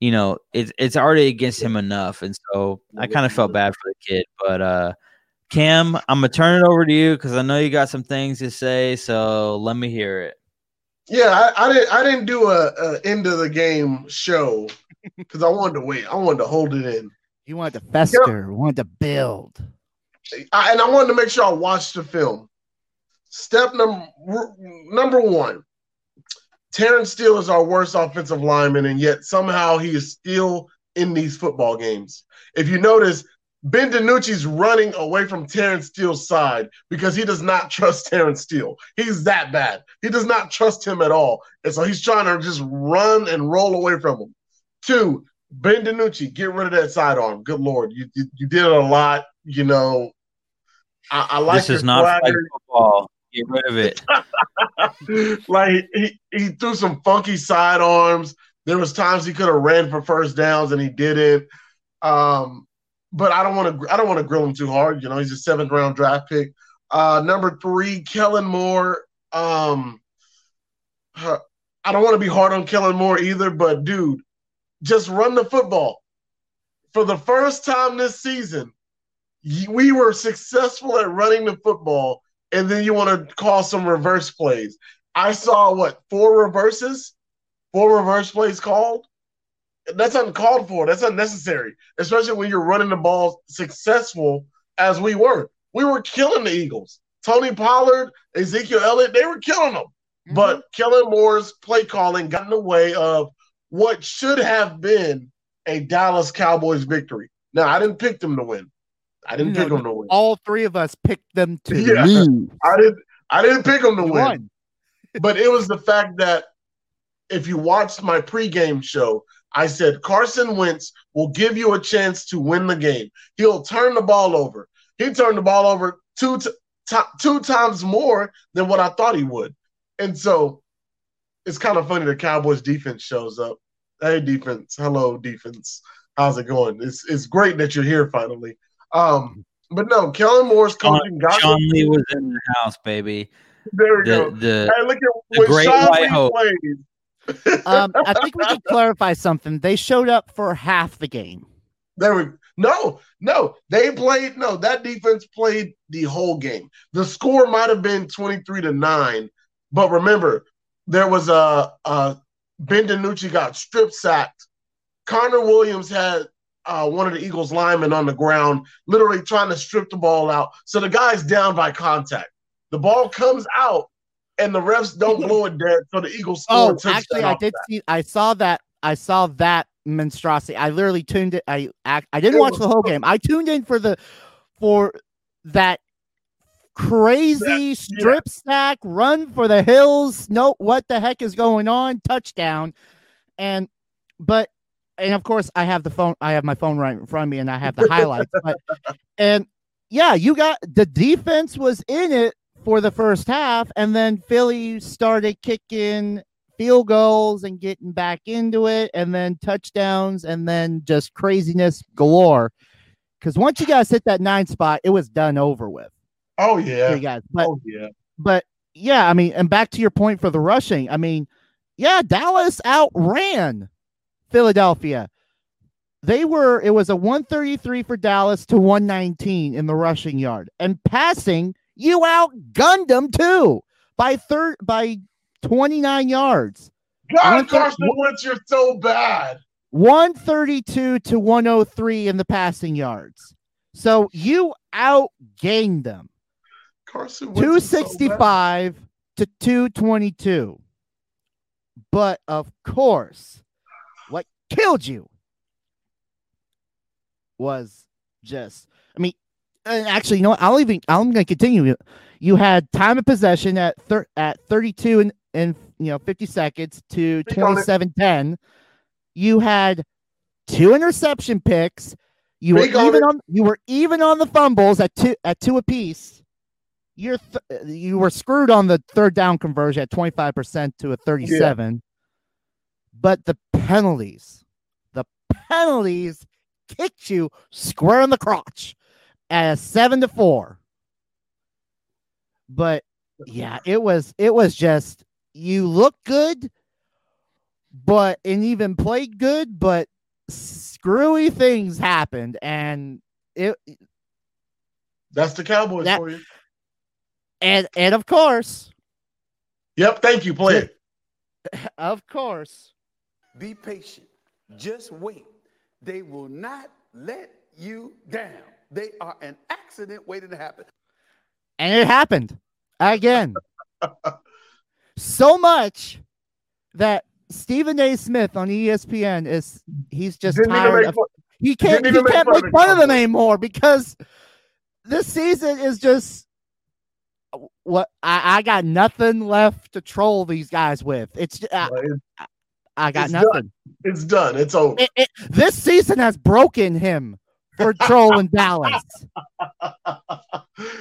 you know, it's already against him enough. And so I kind of felt bad for the kid, but, Cam, I'm going to turn it over to you because I know you got some things to say, so let me hear it. Yeah, I didn't do a end-of-the-game show because I wanted to wait. I wanted to hold it in. You wanted to fester. Yeah. Wanted to build. I wanted to make sure I watched the film. Step number one, Terrence Steele is our worst offensive lineman, and yet somehow he is still in these football games. If you notice, Ben DiNucci's running away from Terrence Steele's side because he does not trust Terrence Steele. He's that bad. He does not trust him at all. And so he's trying to just run and roll away from him. Two, Ben DiNucci, get rid of that sidearm. Good Lord. You did it a lot. You know, I like this is not flag football. Get rid of it. Like he threw some funky sidearms. There was times he could have ran for first downs and he didn't. But I don't want to grill him too hard. You know, he's a 7th-round draft pick. Number three, Kellen Moore. I don't want to be hard on Kellen Moore either, but dude, just run the football. For the first time this season, we were successful at running the football, and then you want to call some reverse plays. I saw four reverse plays called. That's uncalled for. That's unnecessary, especially when you're running the ball successful as we were. We were killing the Eagles. Tony Pollard, Ezekiel Elliott, they were killing them. Mm-hmm. But Kellen Moore's play calling got in the way of what should have been a Dallas Cowboys victory. Now, I didn't pick them to win. I didn't pick them to win. All three of us picked them to win. I didn't pick them to win. But it was the fact that if you watched my pregame show, I said, Carson Wentz will give you a chance to win the game. He'll turn the ball over. He turned the ball over two times more than what I thought he would. And so it's kind of funny the Cowboys defense shows up. Hey, defense. Hello, defense. How's it going? It's great that you're here finally. But no, Kellen Moore's coaching got John Lee was in the house, baby. There we go. Hey, look at what great Sean Lee plays. I think we should clarify something. They showed up for half the game. That defense played the whole game. The score might have been 23-9, but remember, there was Ben DiNucci got strip sacked. Connor Williams had one of the Eagles linemen on the ground, literally trying to strip the ball out. So the guy's down by contact. The ball comes out. And the refs don't blow it dead, so the Eagles score. Oh, actually, I saw that monstrosity. I literally tuned it. I didn't watch the whole game. I tuned in for that crazy strip sack run for the hills. No, what the heck is going on? Touchdown, and of course I have the phone. I have my phone right in front of me, and I have the highlights. You got the defense was in it for the first half, and then Philly started kicking field goals and getting back into it, and then touchdowns, and then just craziness galore. Because once you guys hit that 9 spot, it was done over with. Oh, yeah. You guys. But, oh, yeah. But, yeah, I mean, and back to your point for the rushing, I mean, yeah, Dallas outran Philadelphia. It was a 133 for Dallas to 119 in the rushing yard. And passing, you outgunned them too by 29 yards. God, Carson Wentz, you're so bad. 132 to 103 in the passing yards. So you outgained them. Carson Wentz 265 so to 222. But of course, what killed you was just, I mean, actually, you know what? I'm going to continue. You had time of possession at 32 and 50 seconds to 27-10. You had 2 interception picks. You were even on the fumbles at two apiece. You were screwed on the third down conversion at 25% to a 37. Yeah. But the penalties kicked you square in the crotch at 7-4. But yeah, it was just, you looked good, and even played good, but screwy things happened, and that's the Cowboys for you. And of course. Yep. Thank you. Play it. Of course. Be patient. Just wait. They will not let you down. They are an accident waiting to happen. And it happened again. So much that Stephen A. Smith on ESPN he's just tired of, he can't make fun of them anymore, because this season is just what I got nothing left to troll these guys with. It's nothing. It's done. It's over. This season has broken him for trolling Dallas.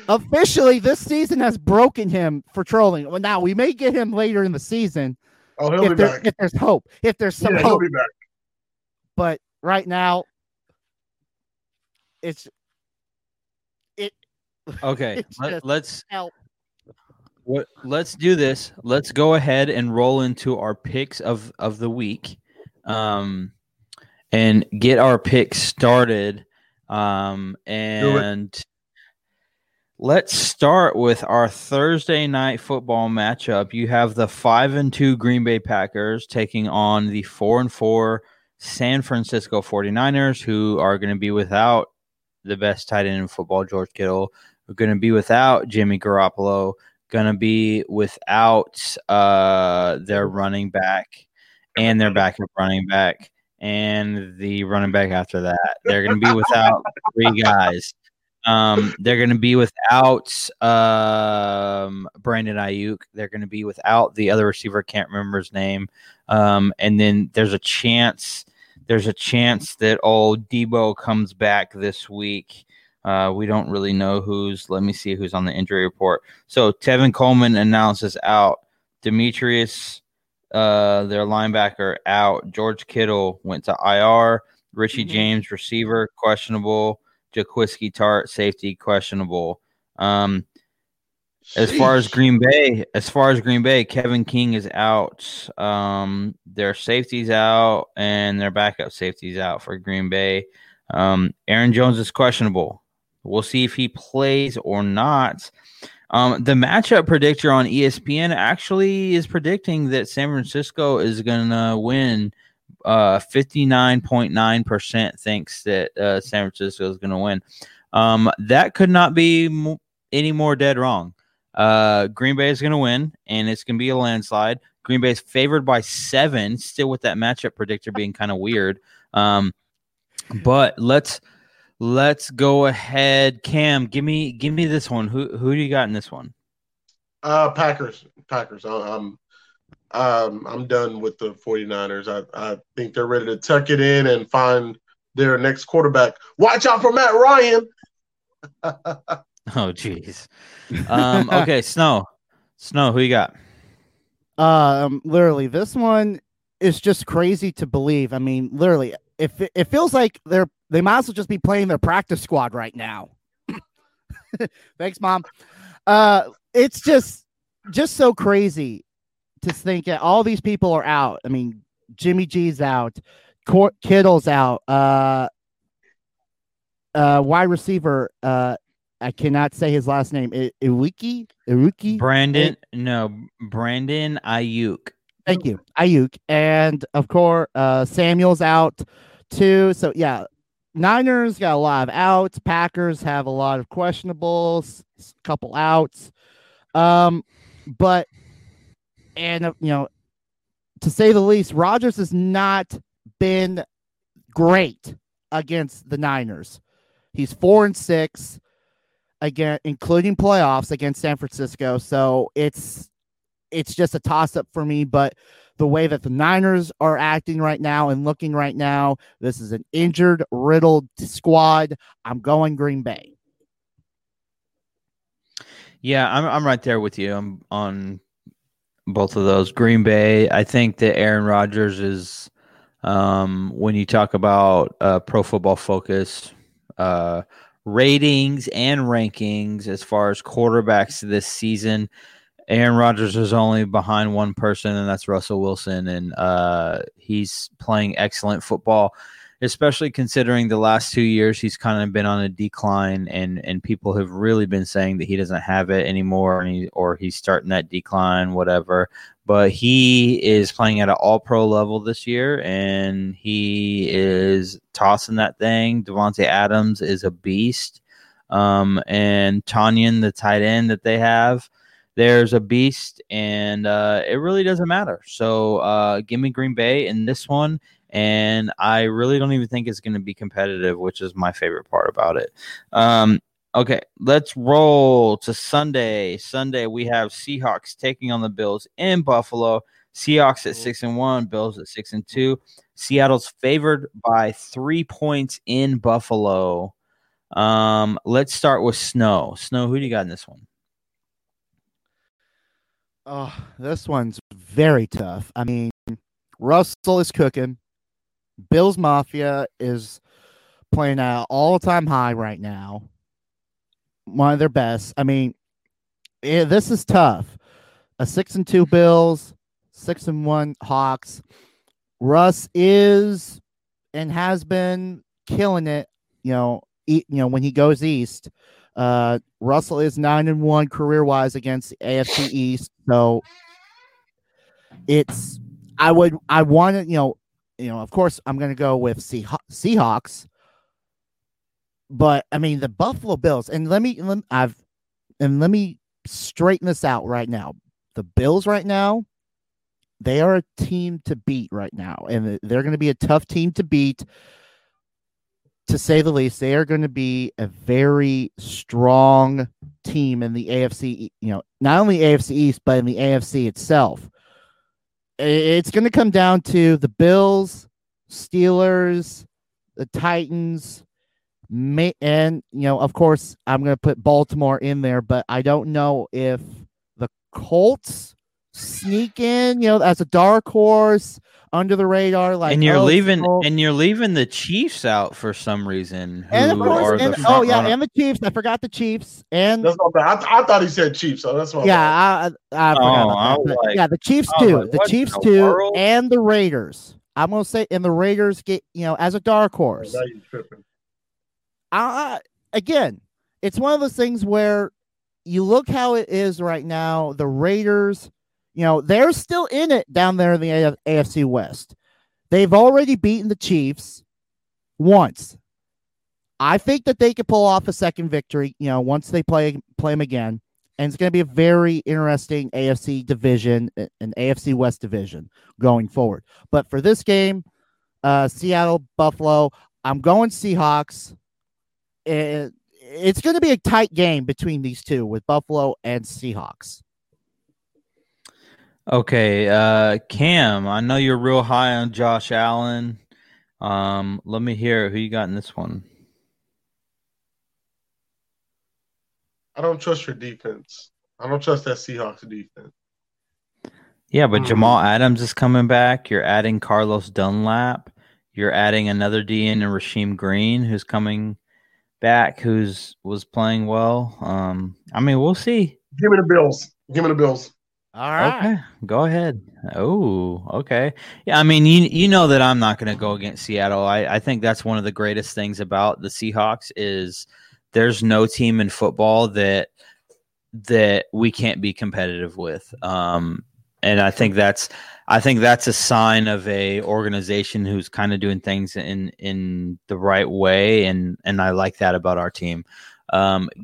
Officially, this season has broken him for trolling. Well, now we may get him later in the season. Oh, he'll be back. If there's hope. If there's some hope. He'll be back. But right now, it's okay. Let's do this. Let's go ahead and roll into our picks of the week, and get our picks started. And let's start with our Thursday night football matchup. You have the 5-2 Green Bay Packers taking on the 4-4 San Francisco 49ers, who are going to be without the best tight end in football, George Kittle. We're going to be without Jimmy Garoppolo. Going to be without their running back and their backup running back and the running back after that. They're going to be without 3 guys. They're going to be without Brandon Ayuk. They're going to be without the other receiver. Can't remember his name. And then there's a chance that old Debo comes back this week. We don't really know let me see who's on the injury report. So Tevin Coleman announces out. Demetrius, their linebacker, out. George Kittle went to IR. Richie James, receiver, questionable. Jaquiski Tart, safety, questionable. As far as Green Bay, Kevin King is out. Their safety's out, and their backup safety's out for Green Bay. Aaron Jones is questionable. We'll see if he plays or not. The matchup predictor on ESPN actually is predicting that San Francisco is going to win. 59.9% thinks that San Francisco is going to win. That could not be any more dead wrong. Green Bay is going to win, and it's going to be a landslide. Green Bay is favored by 7, still with that matchup predictor being kind of weird. But let's go ahead, Cam. Give me this one. Who do you got in this one? Packers. I'm done with the 49ers. I think they're ready to tuck it in and find their next quarterback. Watch out for Matt Ryan. Oh, jeez. Okay, Snow. Who you got? Literally, this one is just crazy to believe. I mean, literally, if it feels like they might as well just be playing their practice squad right now. Thanks, Mom. It's just so crazy to think that all these people are out. I mean, Jimmy G's out, Kittle's out, wide receiver, I cannot say his last name. Iwuki? Brandon Ayuk. Thank you. Ayuk. And, of course, Samuel's out, too. So, yeah, Niners got a lot of outs. Packers have a lot of questionables, couple outs. But, and, you know, to say the least, Rodgers has not been great against the Niners. He's 4-6. Again, including playoffs against San Francisco. So it's just a toss-up for me. But the way that the Niners are acting right now and looking right now, this is an injured, riddled squad. I'm going Green Bay. Yeah, I'm right there with you. I'm on both of those. Green Bay, I think that Aaron Rodgers is, when you talk about Pro Football Focus, ratings and rankings as far as quarterbacks this season, Aaron Rodgers is only behind one person, and that's Russell Wilson. And he's playing excellent football, especially considering the last 2 years he's kind of been on a decline, and people have really been saying that he doesn't have it anymore, and he's starting that decline, whatever. But he is playing at an all-pro level this year, and he is tossing that thing. Davante Adams is a beast. And Tanyan, the tight end that they have, there's a beast, and it really doesn't matter. So give me Green Bay in this one. And I really don't even think it's going to be competitive, which is my favorite part about it. Okay, let's roll to Sunday. Sunday, we have Seahawks taking on the Bills in Buffalo. Seahawks at 6-1, Bills at 6-2. Seattle's favored by 3 points in Buffalo. Let's start with Snow. Snow, who do you got in this one? Oh, this one's very tough. I mean, Russell is cooking. Bills Mafia is playing at an all-time high right now. One of their best. I mean, this is tough. A 6-2 Bills, 6-1 Hawks. Russ is and has been killing it. You know when he goes east. Russell is 9-1 career-wise against the AFC East. So it's. I want to, of course, I'm going to go with Seahawks, but I mean, the Buffalo Bills, and let me straighten this out right now. The Bills right now, they are a team to beat right now, and they're going to be a tough team to beat, to say the least. They are going to be a very strong team in the AFC, not only AFC East, but in the AFC itself. It's going to come down to the Bills, Steelers, the Titans, and, of course, I'm going to put Baltimore in there, but I don't know if the Colts sneak in, as a dark horse under the radar. And you're leaving the Chiefs out for some reason. And the Chiefs. I forgot the Chiefs. And that's not bad. I thought he said Chiefs, so that's what. Yeah, I forgot about that. But, yeah, the Chiefs too. Like, the Chiefs too, and the Raiders. I'm gonna say, and the Raiders get as a dark horse. Oh, now you're tripping. Again, it's one of those things where you look how it is right now. The Raiders. They're still in it down there in the AFC West. They've already beaten the Chiefs once. I think that they could pull off a second victory, once they play them again. And it's going to be a very interesting AFC division, an AFC West division going forward. But for this game, Seattle, Buffalo, I'm going Seahawks. It's going to be a tight game between these two, with Buffalo and Seahawks. Okay, Cam, I know you're real high on Josh Allen. Let me hear who you got in this one. I don't trust your defense. I don't trust that Seahawks defense. Yeah, but Jamal Adams is coming back. You're adding Carlos Dunlap. You're adding another DN and Rasheem Green, who's coming back, was playing well. I mean, we'll see. Give me the Bills. Give me the Bills. All right. Okay, go ahead. Oh, okay. Yeah, I mean, you know that I'm not going to go against Seattle. I think that's one of the greatest things about the Seahawks is there's no team in football that we can't be competitive with. And I think that's a sign of a organization who's kind of doing things in the right way, and I like that about our team.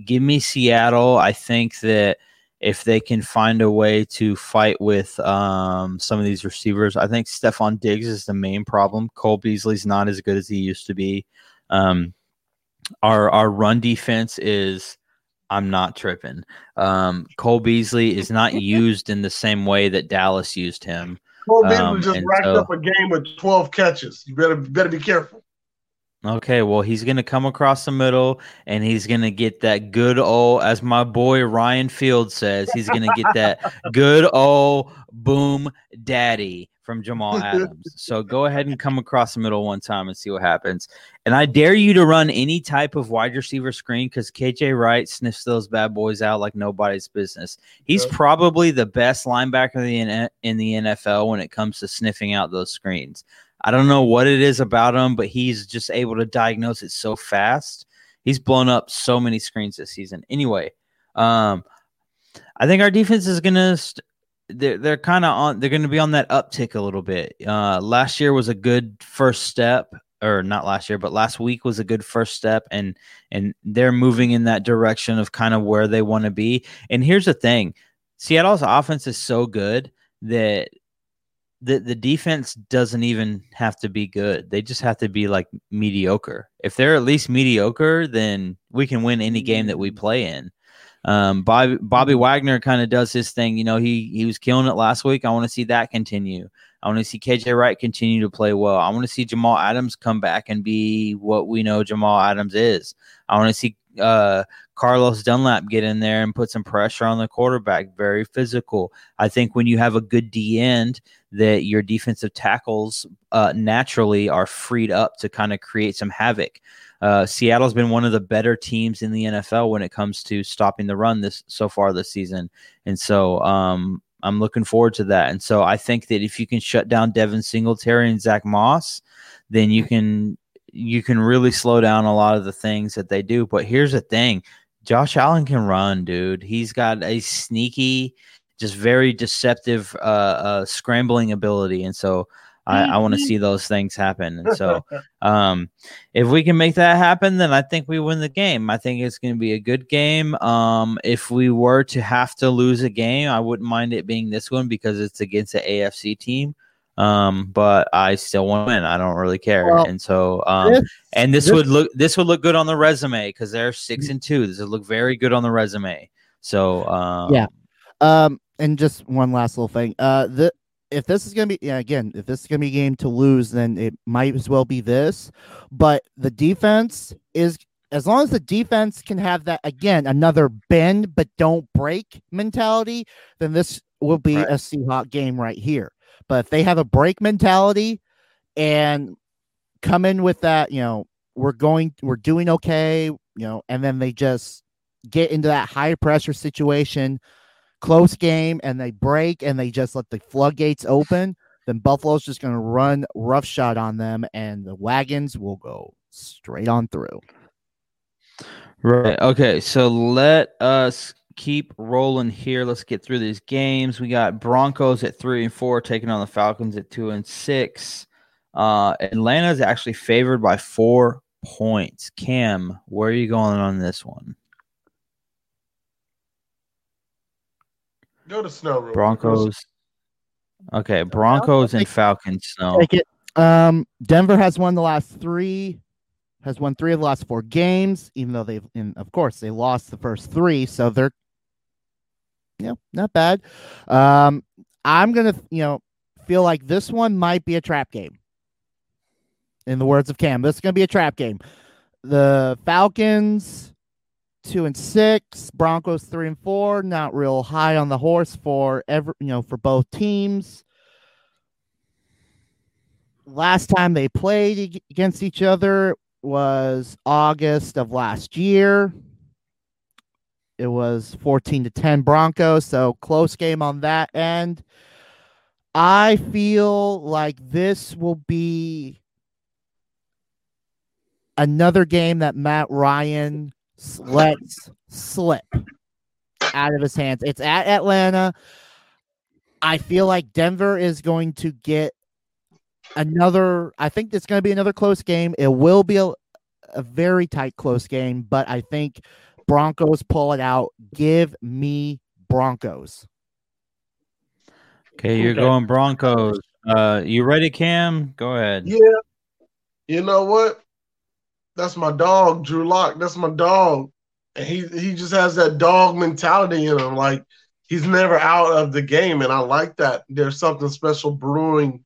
Give me Seattle. I think that if they can find a way to fight with some of these receivers, I think Stephon Diggs is the main problem. Cole Beasley's not as good as he used to be. Our run defense is. I'm not tripping. Cole Beasley is not used in the same way that Dallas used him. Cole Beasley just racked up a game with 12 catches. You better be careful. Okay, well, he's going to come across the middle, and he's going to get that good old, as my boy Ryan Field says, he's going to get that good old boom daddy from Jamal Adams. So go ahead and come across the middle one time and see what happens. And I dare you to run any type of wide receiver screen because KJ Wright sniffs those bad boys out like nobody's business. He's probably the best linebacker in the NFL when it comes to sniffing out those screens. I don't know what it is about him, but he's just able to diagnose it so fast. He's blown up so many screens this season. Anyway, I think our defense is going to they're kind of on. They're going to be on that uptick a little bit. Last year was a good first step, or not last year, but last week was a good first step, and they're moving in that direction of kind of where they want to be. And here's the thing: Seattle's offense is so good that the defense doesn't even have to be good. They just have to be like mediocre. If they're at least mediocre, then we can win any game that we play in. Bobby Wagner kind of does his thing. You know, he was killing it last week. I want to see that continue. I want to see KJ Wright continue to play well. I want to see Jamal Adams come back and be what we know Jamal Adams is. I want to see Carlos Dunlap get in there and put some pressure on the quarterback. Very physical. I think when you have a good D end, that your defensive tackles naturally are freed up to kind of create some havoc. Seattle's been one of the better teams in the NFL when it comes to stopping the run so far this season. And so I'm looking forward to that. And so I think that if you can shut down Devin Singletary and Zach Moss, then you can really slow down a lot of the things that they do. But here's the thing. Josh Allen can run, dude. He's got a sneaky, just very deceptive scrambling ability. And so I want to see those things happen. And so if we can make that happen, then I think we win the game. I think it's going to be a good game. If we were to have to lose a game, I wouldn't mind it being this one because it's against the AFC team. But I still want to win. I don't really care. Well, and so this would look good on the resume because they're 6-2. This would look very good on the resume. So yeah. And just one last little thing. If this is gonna be a game to lose, then it might as well be this. But the defense is, as long as the defense can have that, again, another bend but don't break mentality, then this will be a Seahawks game right here. But if they have a break mentality and come in with that, you know, we're doing okay, you know, and then they just get into that high pressure situation. Close game, and they break, and they just let the floodgates open, then Buffalo's just going to run roughshod on them, and the wagons will go straight on through. Right. Okay, so let us keep rolling here. Let's get through these games. We got Broncos at 3-4, taking on the Falcons at 2-6. Atlanta's actually favored by 4 points. Cam, where are you going on this one? Go to snow. Room. Broncos. Okay, Broncos and Falcons. Snow. Take it. Denver has won three of the last four games, even though of course, they lost the first three, so they're, you know, not bad. I'm gonna, you know, feel like this one might be a trap game. In the words of Cam, this is gonna be a trap game. The Falcons 2-6, Broncos 3-4. Not real high on the horse for both teams. Last time they played against each other was August of last year. It was 14-10 Broncos, so close game on that end. I feel like this will be another game that Matt Ryan lets slip out of his hands. It's at Atlanta. I feel like Denver is going to get I think it's going to be another close game. It will be a very tight, close game, but I think Broncos pull it out. Give me Broncos. Okay, you're going Broncos. You ready, Cam? Go ahead. Yeah. You know what? That's my dog, Drew Lock. That's my dog. And he just has that dog mentality in him. Like, he's never out of the game, and I like that. There's something special brewing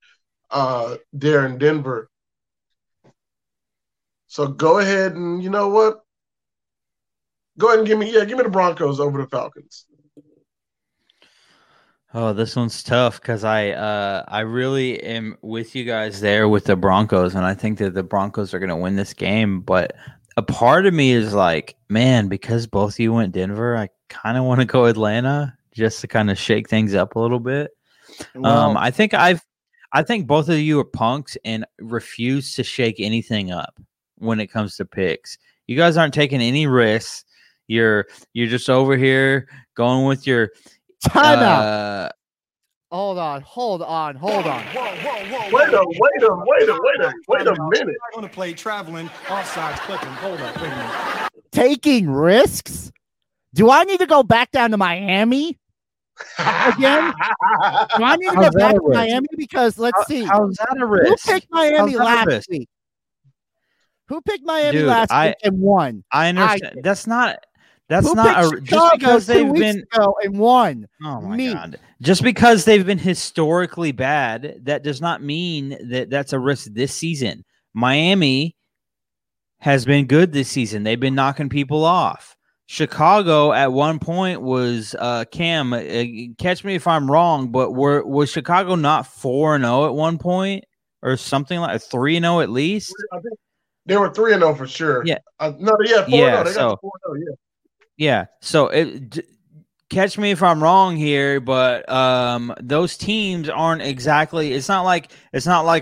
there in Denver. So go ahead and, you know what? Go ahead and give me the Broncos over the Falcons. Oh, this one's tough because I really am with you guys there with the Broncos, and I think that the Broncos are going to win this game. But a part of me is like, man, because both of you went Denver, I kind of want to go Atlanta just to kind of shake things up a little bit. Wow. I think both of you are punks and refuse to shake anything up when it comes to picks. You guys aren't taking any risks. You're just over here going with your. Time out. Hold on. Whoa. Wait a minute. I'm going to play traveling, offsides, clicking. Hold up, wait a minute. Taking risks? Do I need to go back down to Miami again? Do I need to go back to Miami? Because let's see. How's that a risk? Who picked Miami last week? Dude, last week and won? I understand. Just because they've been historically bad, that does not mean that that's a risk this season. Miami has been good this season. They've been knocking people off. Chicago at one point was Cam. Catch me if I'm wrong, but was Chicago not 4-0 at one point or something like 3-0 at least? They were 3-0 for sure. Yeah. 4-0. They got 4-0. Yeah. Yeah, so catch me if I'm wrong here, but those teams aren't exactly. It's not like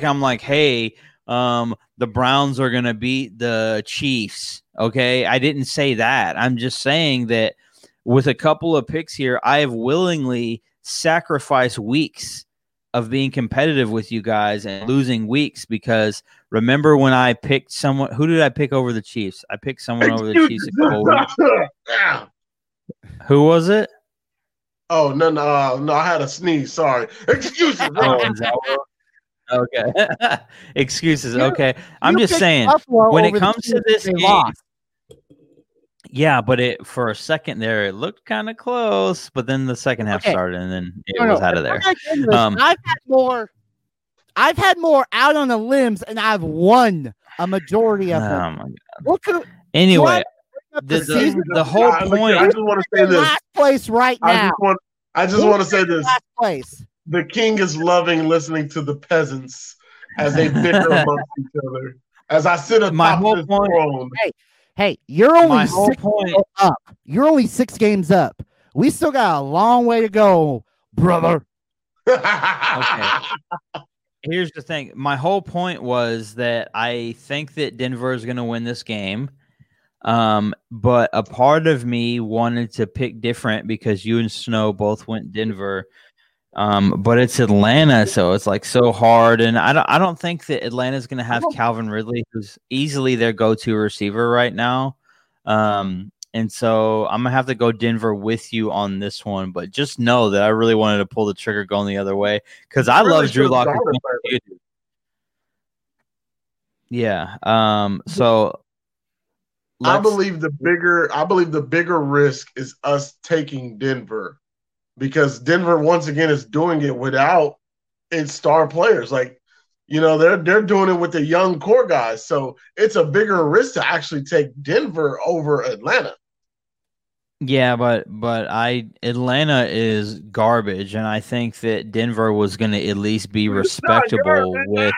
I'm like, hey, the Browns are gonna beat the Chiefs. Okay, I didn't say that. I'm just saying that with a couple of picks here, I have willingly sacrificed weeks of being competitive with you guys and losing weeks because remember when I picked someone, who did I pick over the Chiefs? I picked someone over the Chiefs. Who was it? Oh, no, I had a sneeze. Sorry. Excuses. Okay. Excuses. Okay. I'm just saying when it comes to this game, yeah, but for a second there, it looked kind of close, but then the second half started, and then it was out of there. I've had more out on the limbs, and I've won a majority of them. Oh my God. Anyway, the whole point. I just want to say this. Last place right now. I just want to say this. Last place. The king is loving listening to the peasants as they bicker amongst each other. As I sit atop this throne. Hey, you're only 6 games up. We still got a long way to go, brother. Okay. Here's the thing. My whole point was that I think that Denver is going to win this game. But a part of me wanted to pick different because you and Snow both went Denver. But it's Atlanta, so it's like so hard, and I don't think that Atlanta's going to have Calvin Ridley, who's easily their go-to receiver right now. And so I'm gonna have to go Denver with you on this one, but just know that I really wanted to pull the trigger going the other way because I love Drew Lock. Yeah. So I believe the bigger risk is us taking Denver. Because Denver once again is doing it without its star players, they're doing it with the young core guys. So it's a bigger risk to actually take Denver over Atlanta. Yeah, but Atlanta is garbage, and I think that Denver was going to at least be respectable with.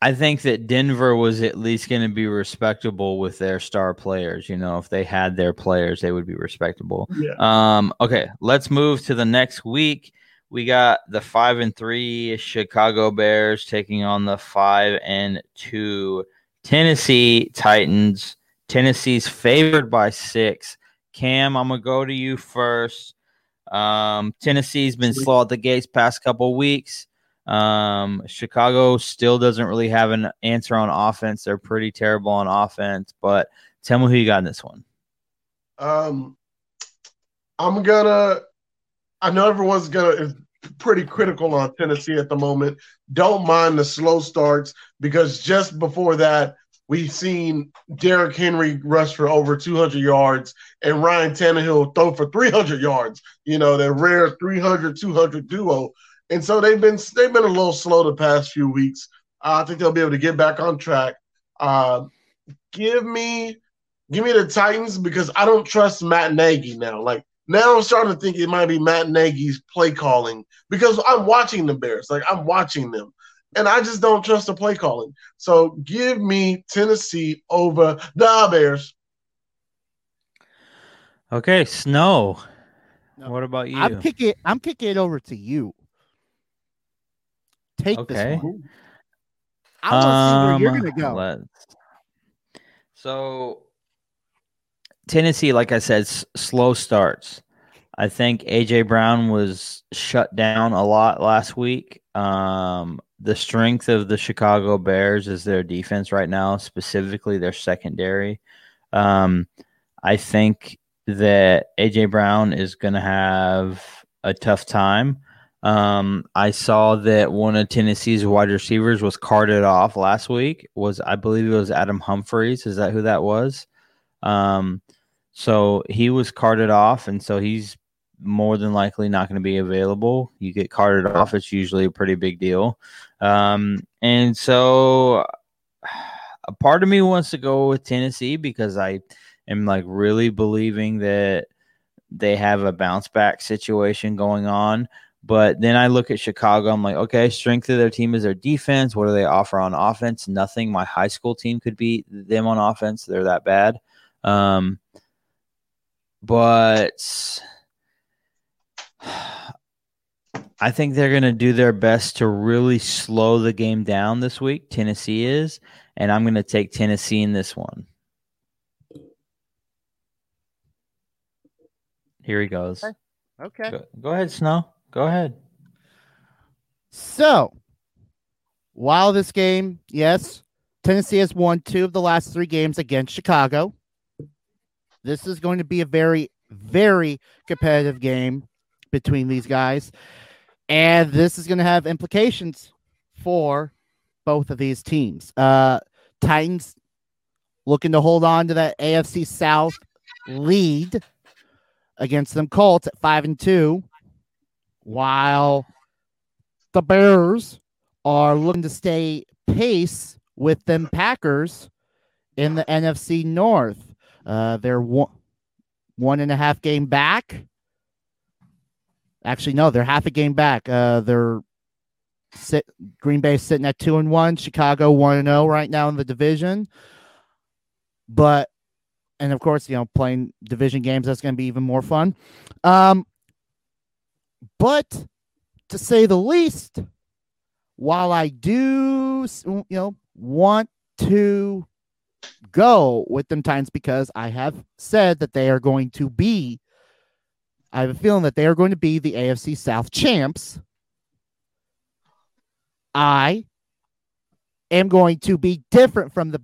I think that Denver was at least going to be respectable with their star players. You know, if they had their players, they would be respectable. Yeah. Okay, let's move to the next week. We got the 5-3 Chicago Bears taking on the 5-2 Tennessee Titans. Tennessee's favored by 6. Cam, I'm going to go to you first. Tennessee's been slow at the gates past couple weeks. Chicago still doesn't really have an answer on offense. They're pretty terrible on offense. But tell me who you got in this one. I know everyone's is pretty critical on Tennessee at the moment. Don't mind the slow starts because just before that, we've seen Derrick Henry rush for over 200 yards and Ryan Tannehill throw for 300 yards. You know, that rare 300-200 duo. And so they've been a little slow the past few weeks. I think they'll be able to get back on track. Give me the Titans because I don't trust Matt Nagy now. Now I'm starting to think it might be Matt Nagy's play calling because I'm watching the Bears. I'm watching them. And I just don't trust the play calling. So give me Tennessee over the Bears. Okay, Snow. No. What about you? I'm kicking it over to you. Take this one. I want to see where you're going to go. So Tennessee, like I said, slow starts. I think A.J. Brown was shut down a lot last week. The strength of the Chicago Bears is their defense right now, specifically their secondary. I think that A.J. Brown is going to have a tough time. I saw that one of Tennessee's wide receivers was carted off last week. I believe it was Adam Humphries. Is that who that was? So he was carted off, and so he's more than likely not going to be available. You get carted off, it's usually a pretty big deal. And so a part of me wants to go with Tennessee because I am really believing that they have a bounce back situation going on. But then I look at Chicago, I'm like, okay, strength of their team is their defense. What do they offer on offense? Nothing. My high school team could beat them on offense. They're that bad. But I think they're going to do their best to really slow the game down this week. Tennessee is, and I'm going to take Tennessee in this one. Here he goes. Okay. Go ahead, Snow. Go ahead. So, while this game, yes, Tennessee has won 2 of the last 3 games against Chicago. This is going to be a very, very competitive game between these guys. And this is going to have implications for both of these teams. Titans looking to hold on to that AFC South lead against them Colts at 5-2, while the Bears are looking to stay pace with them Packers in the NFC North. They're 1.5 game back. Actually, no, they're half a game back. Green Bay sitting at 2-1, Chicago 1-0 right now in the division. But, and of course, playing division games, that's going to be even more fun. But to say the least, while I do, want to go with them Titans because I have said that I have a feeling that they are going to be the AFC South champs. I am going to be different from the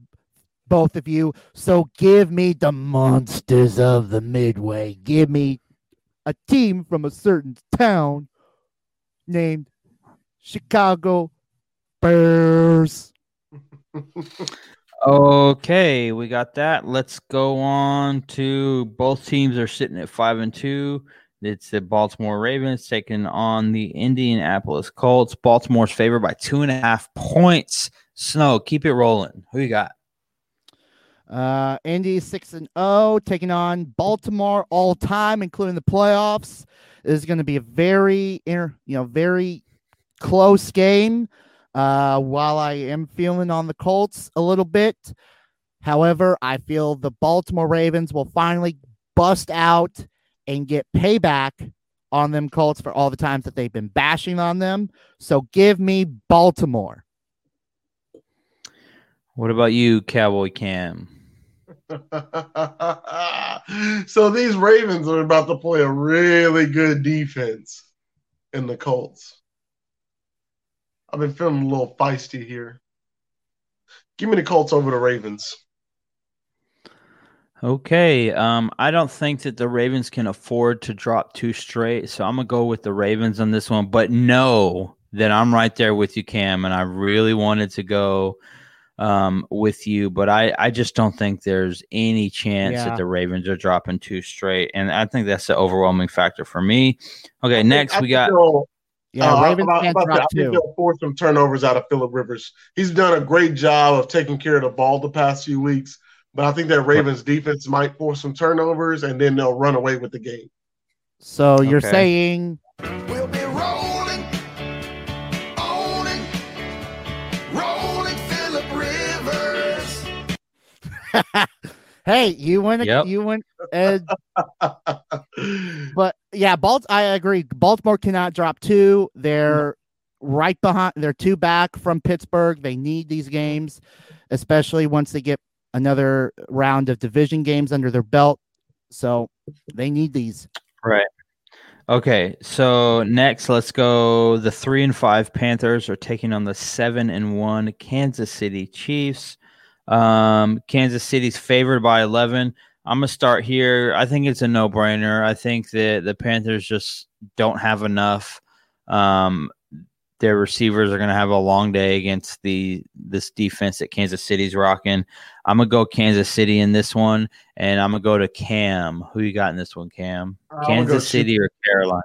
both of you, so give me the monsters of the Midway. Give me a team from a certain town named Chicago Bears. Okay, we got that. Let's go on to both teams are sitting at 5-2. It's the Baltimore Ravens taking on the Indianapolis Colts. Baltimore's favored by 2.5 points. Snow, keep it rolling. Who you got? Indy 6-0, taking on Baltimore all time, including the playoffs. This is going to be a very close game. While I am feeling on the Colts a little bit, however, I feel the Baltimore Ravens will finally bust out and get payback on them Colts for all the times that they've been bashing on them. So give me Baltimore. What about you, Cowboy Cam? So these Ravens are about to play a really good defense in the Colts. I've been feeling a little feisty here. Give me the Colts over the Ravens. Okay. I don't think that the Ravens can afford to drop two straight, so I'm going to go with the Ravens on this one. But know that I'm right there with you, Cam, and I really wanted to go with you, but I just don't think there's any chance that the Ravens are dropping two straight, and I think that's the overwhelming factor for me. Okay, Ravens can't drop two. I think they'll force some turnovers out of Phillip Rivers. He's done a great job of taking care of the ball the past few weeks, but I think that Ravens defense might force some turnovers, and then they'll run away with the game. So you're saying we'll be rolling, owning, rolling Phillip Rivers. Hey, you went. Yep. You went. But yeah, I agree. Baltimore cannot drop two. They're right behind. They're two back from Pittsburgh. They need these games, especially once they get another round of division games under their belt. So they need these. Right. Okay. So next, let's go. The 3-5 Panthers are taking on the 7-1 Kansas City Chiefs. Kansas City's favored by 11. I'm going to start here. I think it's a no-brainer. I think that the Panthers just don't have enough. Their receivers are going to have a long day against this defense that Kansas City's rocking. I'm going to go Kansas City in this one, and I'm going to go to Cam. Who you got in this one, Cam? Kansas City or Carolina?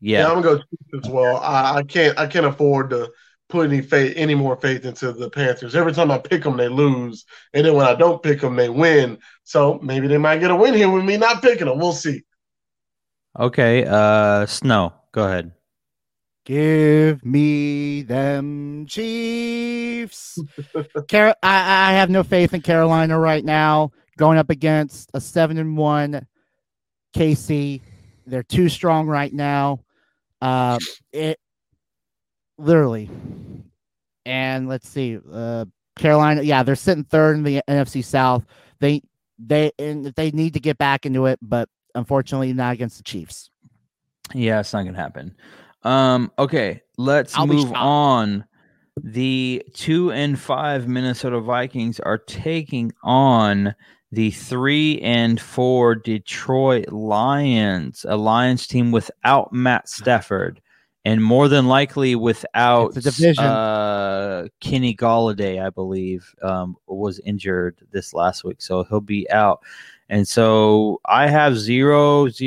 Yeah, I'm going to go Chiefs as well. I can't afford to put any more faith into the Panthers. Every time I pick them, they lose. And then when I don't pick them, they win. So maybe they might get a win here with me not picking them. We'll see. Okay. Snow, go ahead. Give me them Chiefs. I have no faith in Carolina right now. Going up against a 7-1 KC. They're too strong right now. Literally. And let's see, Carolina. Yeah, they're sitting third in the NFC South. They need to get back into it, but unfortunately not against the Chiefs. Yeah, it's not going to happen. Okay, let's move on. The 2-5 Minnesota Vikings are taking on the 3-4 Detroit Lions, a Lions team without Matt Stafford. And more than likely without Kenny Golladay, I believe, was injured this last week. So he'll be out. And so I have 0 faith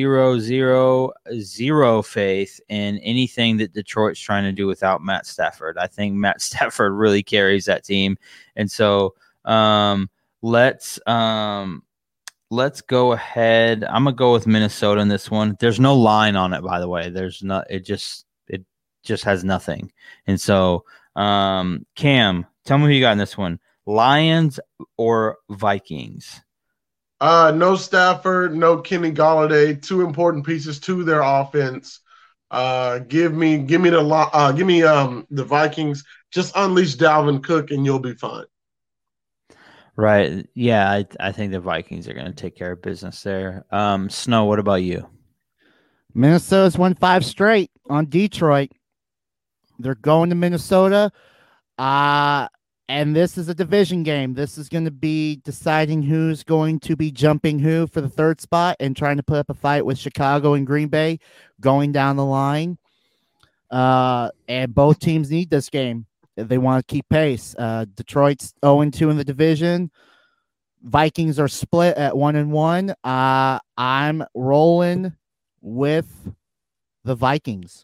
in anything that Detroit's trying to do without Matt Stafford. I think Matt Stafford really carries that team. And so let's go ahead. I'm going to go with Minnesota in this one. There's no line on it, by the way. There's not. It just has nothing. And so, Cam, tell me who you got in this one. Lions or Vikings? No Stafford, no Kenny Golladay. Two important pieces to their offense. Give me the Vikings. Just unleash Dalvin Cook and you'll be fine. Right. Yeah, I think the Vikings are going to take care of business there. Snow, what about you? Minnesota's won 5 straight on Detroit. They're going to Minnesota. And this is a division game. This is going to be deciding who's going to be jumping who for the third spot and trying to put up a fight with Chicago and Green Bay going down the line. And both teams need this game. They want to keep pace. Detroit's 0-2 in the division. Vikings are split at 1-1. I'm rolling with the Vikings.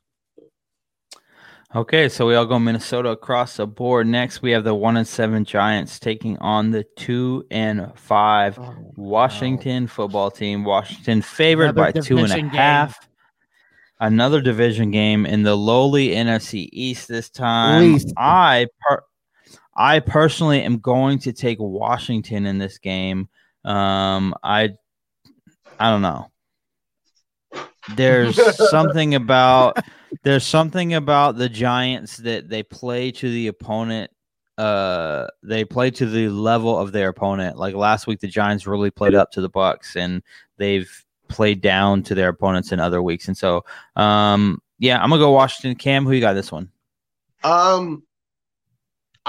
Okay, so we all go Minnesota across the board. Next, we have the 1-7 Giants taking on the 2-5 Washington football team. Washington favored by 2.5. Another division game in the lowly NFC East this time. I personally am going to take Washington in this game. I don't know. There's something about the Giants that they play to the opponent. They play to the level of their opponent. Like last week, the Giants really played up to the Bucs, and they've played down to their opponents in other weeks. And so, I'm gonna go Washington. Cam, who you got this one? I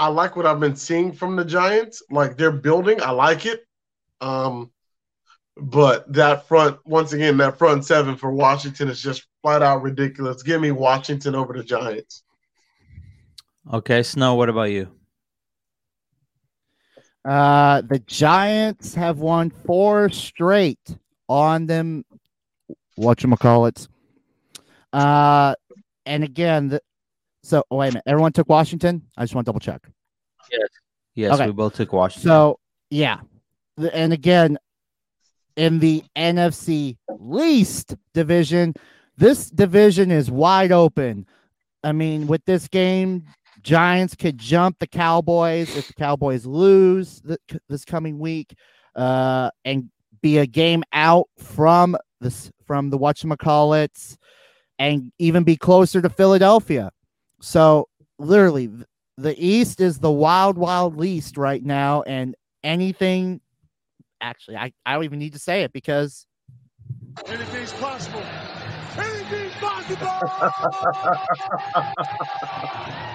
like what I've been seeing from the Giants. Like they're building. I like it. But that front, once again, that front seven for Washington is just flat out ridiculous. Give me Washington over the Giants. Okay, Snow, what about you? The Giants have won 4 straight on them. Whatchamacallits. And again, wait a minute. Everyone took Washington? I just want to double check. Yes, okay. We both took Washington. So, yeah. And again, in the NFC least division, this division is wide open. I mean, with this game, Giants could jump the Cowboys if the Cowboys lose this coming week, and be a game out from the whatchamacallits, and even be closer to Philadelphia. So literally, the East is the wild, wild East right now, and anything. Actually, I don't even need to say it because anything's possible. Anything's possible.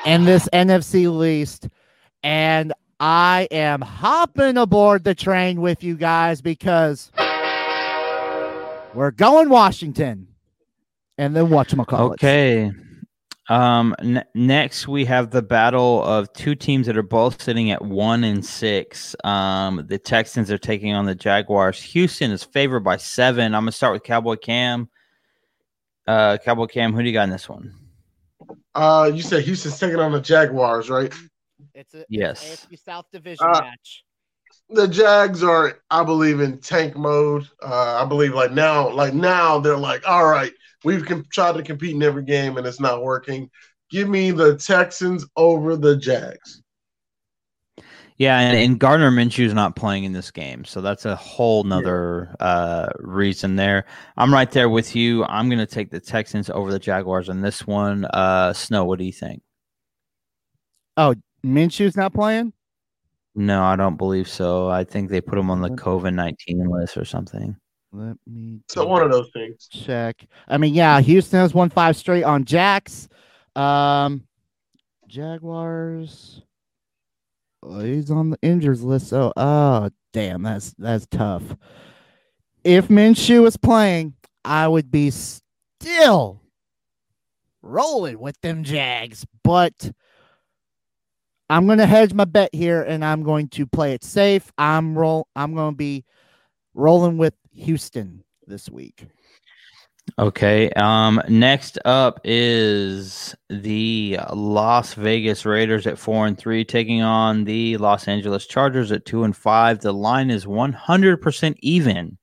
And this NFC least, and I am hopping aboard the train with you guys because we're going Washington, and then whatchamacallit. Okay. Next, we have the battle of two teams that are both sitting at 1-6. The Texans are taking on the Jaguars. Houston is favored by 7. I'm going to start with Cowboy Cam. Cowboy Cam, who do you got in this one? You said Houston's taking on the Jaguars, right? Yes. AFC South Division match. The Jags are, I believe, in tank mode. I believe like now they're like, all right. We've tried to compete in every game, and it's not working. Give me the Texans over the Jags. Yeah, and Gardner Minshew's not playing in this game, so that's a whole nother reason there. I'm right there with you. I'm going to take the Texans over the Jaguars on this one. Snow, what do you think? Oh, Minshew's not playing? No, I don't believe so. I think they put him on the COVID-19 list or something. Let me one of those things. Check. I mean, yeah, Houston has won 5 straight on Jacks. Jaguars. Oh, he's on the injuries list. So, damn, that's tough. If Minshew was playing, I would be still rolling with them Jags. But I'm gonna hedge my bet here, and I'm going to play it safe. I'm gonna be rolling with Houston this week. Okay. Next up is the Las Vegas Raiders at 4-3 taking on the Los Angeles Chargers at 2-5. The line is 100% even.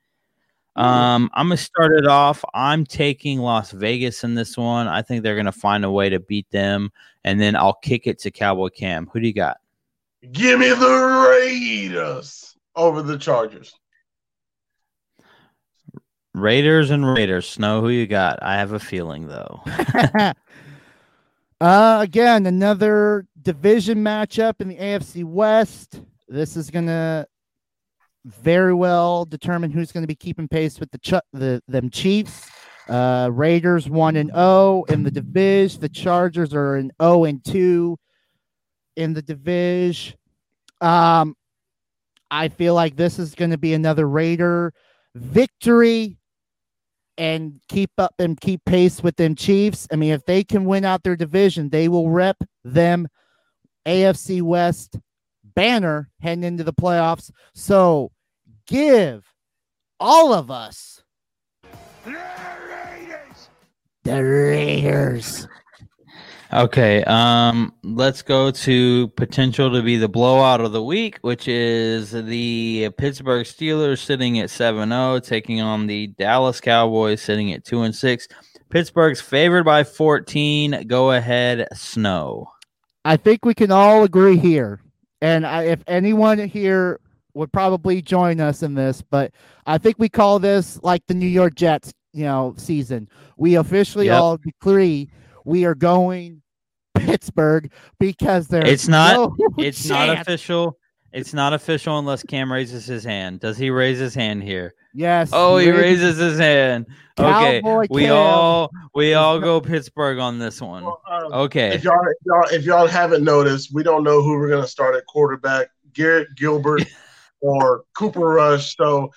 I'm going to start it off. I'm taking Las Vegas in this one. I think they're going to find a way to beat them, and then I'll kick it to Cowboy Cam. Who do you got? Give me the Raiders over the Chargers. Raiders. Snow, who you got? I have a feeling, though. Again, another division matchup in the AFC West. This is going to very well determine who's going to be keeping pace with them Chiefs. Raiders 1-0 in the division. The Chargers are an 0-2 in the division. I feel like this is going to be another Raider victory. And keep up and keep pace with them Chiefs. I mean, if they can win out their division, they will rep them AFC West banner heading into the playoffs. So give all of us the Raiders. Okay, let's go to potential to be the blowout of the week, which is the Pittsburgh Steelers sitting at 7-0, taking on the Dallas Cowboys sitting at 2-6. Pittsburgh's favored by 14. Go ahead, Snow. I think we can all agree here, and if anyone here would probably join us in this, but I think we call this like the New York Jets, season. We officially all agree we are going Pittsburgh because there's not official. It's not official unless Cam raises his hand. Does he raise his hand here? Yes. Oh, he raises his hand. Cowboy okay. We all go Pittsburgh on this one. Well, okay. If y'all haven't noticed, we don't know who we're going to start at quarterback, Garrett Gilbert or Cooper Rush. So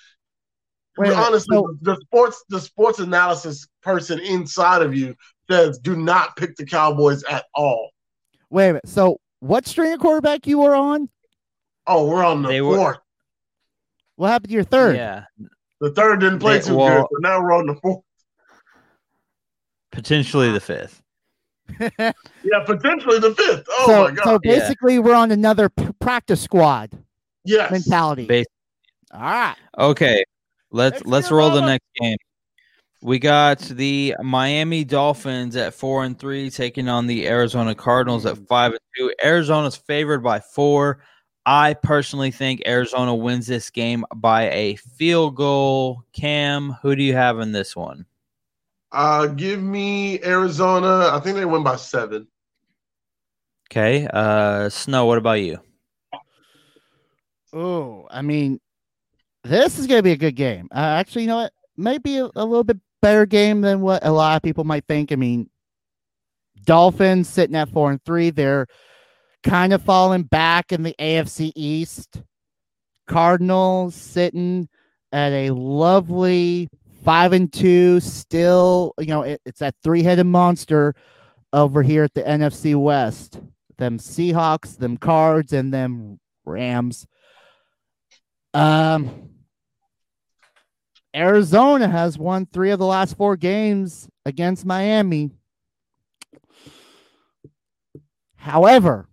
the sports analysis person inside of you says do not pick the Cowboys at all. Wait a minute. So what string of quarterback you were on? Oh, we're on the fourth. What happened to your third? Yeah. The third didn't play too good, so now we're on the fourth. Potentially the fifth. Yeah, potentially the fifth. Oh, my God. So basically we're on another practice squad mentality. All right. Okay. Let's roll the next game. We got the Miami Dolphins at 4-3 taking on the Arizona Cardinals at 5-2. Arizona's favored by 4. I personally think Arizona wins this game by a field goal. Cam, who do you have in this one? Give me Arizona. I think they win by 7. Okay. Snow, what about you? Oh, I mean, this is going to be a good game. Actually, you know what? Maybe a little bit better game than what a lot of people might think. I mean, Dolphins sitting at 4-3. They're kind of falling back in the AFC East. Cardinals sitting at a lovely 5-2. Still, it's that three-headed monster over here at the NFC West. Them Seahawks, them Cards, and them Rams. Arizona has won 3 of the last 4 games against Miami. However,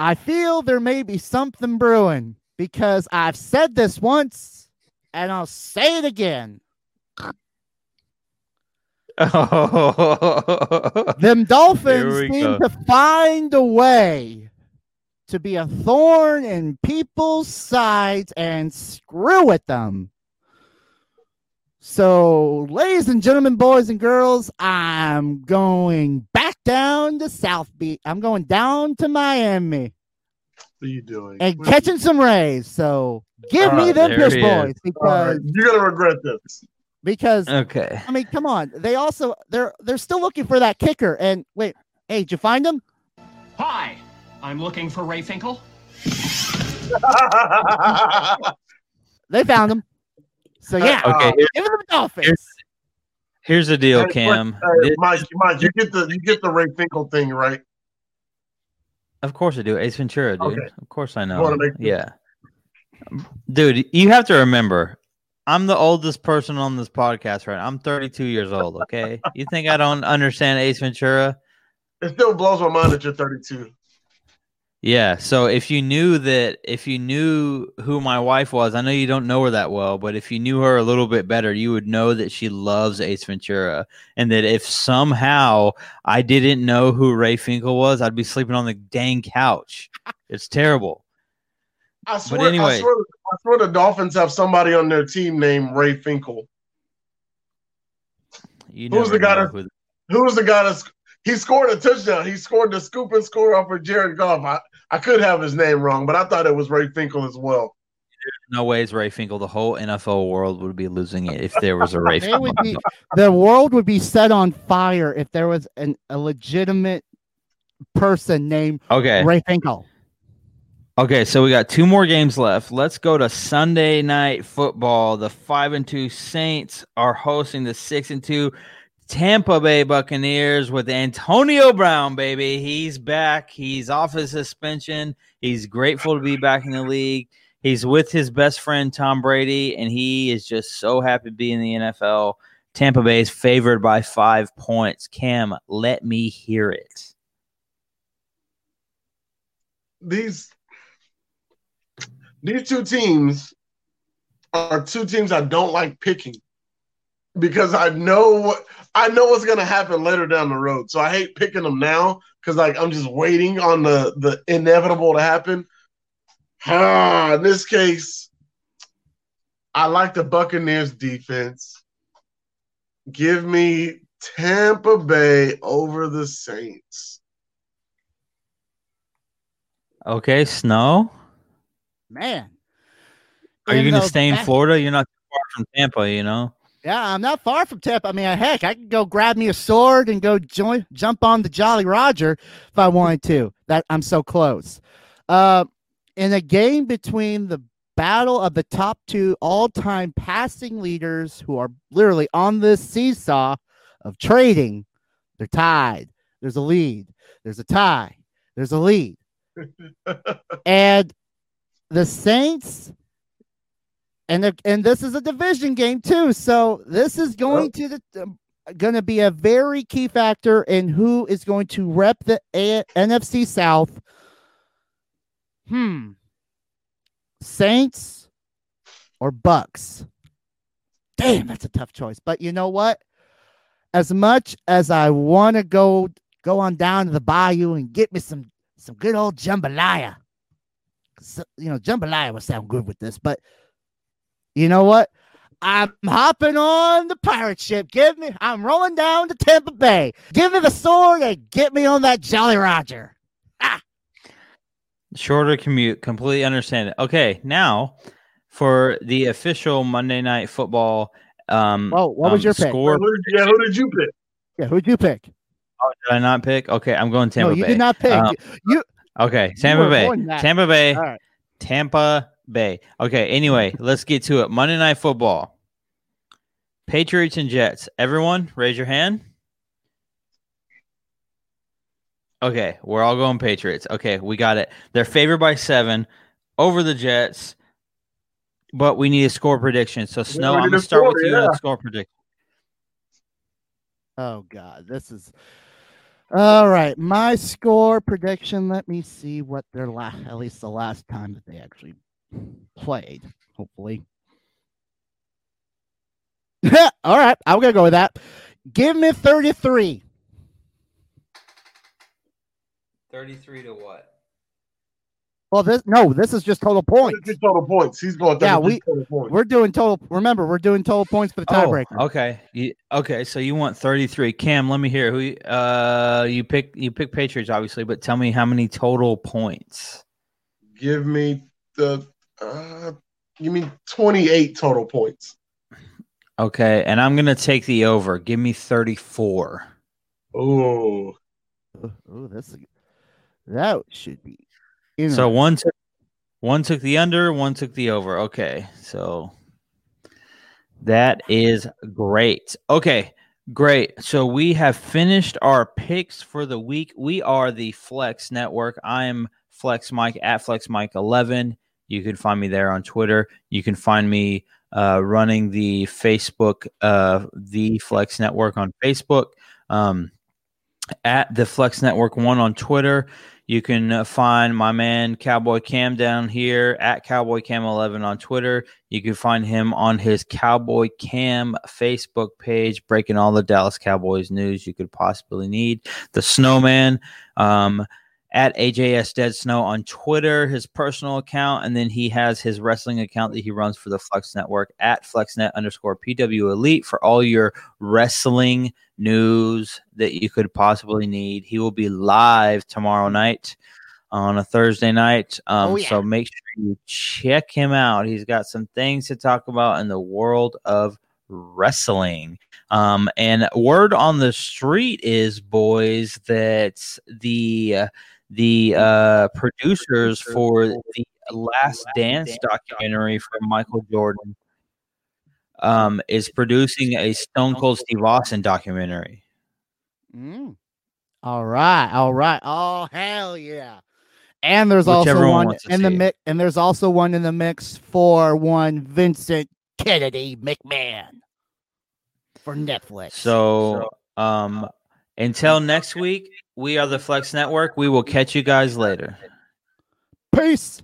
I feel there may be something brewing because I've said this once and I'll say it again. Oh. Them Dolphins seem to find a way to be a thorn in people's sides and screw with them. So, ladies and gentlemen, boys and girls, I'm going back down to South Beach. I'm going down to Miami. What are you doing? And catching some rays. So, give me them Piss Boys. Because you're going to regret this. Because, I mean, come on. They also, they're still looking for that kicker. And, wait, hey, did you find him? Hi, I'm looking for Ray Finkel. They found him. So, yeah, give them the Dolphins. Here's the deal, Cam. Mike, you get the Ray Finkel thing, right? Of course I do. Ace Ventura, dude. Okay. Of course I know. Yeah. Dude, you have to remember, I'm the oldest person on this podcast right now. I'm 32 years old, okay? You think I don't understand Ace Ventura? It still blows my mind that you're 32. Yeah, so if you knew who my wife was, I know you don't know her that well, but if you knew her a little bit better, you would know that she loves Ace Ventura, and that if somehow I didn't know who Ray Finkel was, I'd be sleeping on the dang couch. It's terrible. I swear, but anyway, I swear the Dolphins have somebody on their team named Ray Finkel. Who's the guy that's he scored a touchdown. He scored the scoop and score off of Jared Goff. I could have his name wrong, but I thought it was Ray Finkel as well. There's no way it's Ray Finkel. The whole NFL world would be losing it if there was a Ray Finkel. The world would be set on fire if there was a legitimate person named Ray Finkel. Okay, so we got 2 more games left. Let's go to Sunday Night Football. The 5-2 Saints are hosting the 6-2 Tampa Bay Buccaneers with Antonio Brown, baby. He's back. He's off his suspension. He's grateful to be back in the league. He's with his best friend, Tom Brady, and he is just so happy to be in the NFL. Tampa Bay is favored by 5 points. Cam, let me hear it. These two teams are two teams I don't like picking because I know what's going to happen later down the road. So I hate picking them now because like I'm just waiting on the inevitable to happen. In this case, I like the Buccaneers defense. Give me Tampa Bay over the Saints. Okay, Snow. Man. Are you going to stay in Florida? You're not too far from Tampa, you know? Yeah, I'm not far from Tampa. I mean, heck, I could go grab me a sword and go jump on the Jolly Roger if I wanted to. That I'm so close. In a game between the battle of the top two all-time passing leaders who are literally on this seesaw of trading, they're tied. There's a lead. There's a tie. There's a lead. And the Saints, and this is a division game too, so this is going to be a very key factor in who is going to rep the NFC South. Saints or Bucks? Damn, that's a tough choice. But you know what? As much as I want to go on down to the bayou and get me some good old jambalaya. So, you know, jambalaya would sound good with this, but you know what? I'm hopping on the pirate ship. I'm rolling down to Tampa Bay. Give me the sword and get me on that Jolly Roger. Ah. Shorter commute. Completely understand it. Okay, now for the official Monday Night Football. What was your score? Pick? Yeah, who did you pick? Yeah, who did you pick? Oh, did I not pick? Okay, I'm going Tampa Bay. No, you did not pick. Okay, Tampa Bay. Right. Tampa Bay. Okay, anyway, let's get to it. Monday Night Football. Patriots and Jets. Everyone, raise your hand. Okay, we're all going Patriots. Okay, we got it. They're favored by 7 over the Jets, but we need a score prediction. So, Snow, I'm going to start with you on a score prediction. Oh, God, this is... All right, my score prediction. Let me see what their at least the last time that they actually played, hopefully. All right, I'm going to go with that. Give me 33. 33 to what? Well, this is just total points. It's total points. He's going to total points. We're doing total. Remember, we're doing total points for the tiebreaker. Okay. Okay. So you want 33. Cam, let me hear who you pick Patriots, obviously, but tell me how many total points. Give me you mean 28 total points. Okay. And I'm going to take the over. Give me 34. Oh. Oh, that should be. So one took the under, one took the over. Okay, so that is great. Okay, great. So we have finished our picks for the week. We are the Flex Network. I am Flex Mike at FlexMike11. You can find me there on Twitter. You can find me running the Facebook, the Flex Network on Facebook. At the Flex Network 1 on Twitter. You can find my man Cowboy Cam down here at Cowboy Cam 11 on Twitter. You can find him on his Cowboy Cam Facebook page, breaking all the Dallas Cowboys news you could possibly need. The Snowman at AJS Dead Snow on Twitter, his personal account, and then he has his wrestling account that he runs for the Flex Network at FlexNet_PW Elite for all your wrestling news that you could possibly need. He will be live tomorrow night on a Thursday night. So make sure you check him out. He's got some things to talk about in the world of wrestling. And word on the street is, boys, that the producers for the Last Dance documentary from Michael Jordan is producing a Stone Cold Steve Austin documentary. All right. Oh, hell yeah. And there's also one in the mix. And there's also one in the mix for one Vincent Kennedy McMahon. for Netflix. So until next week, we are the Flex Network. We will catch you guys later. Peace.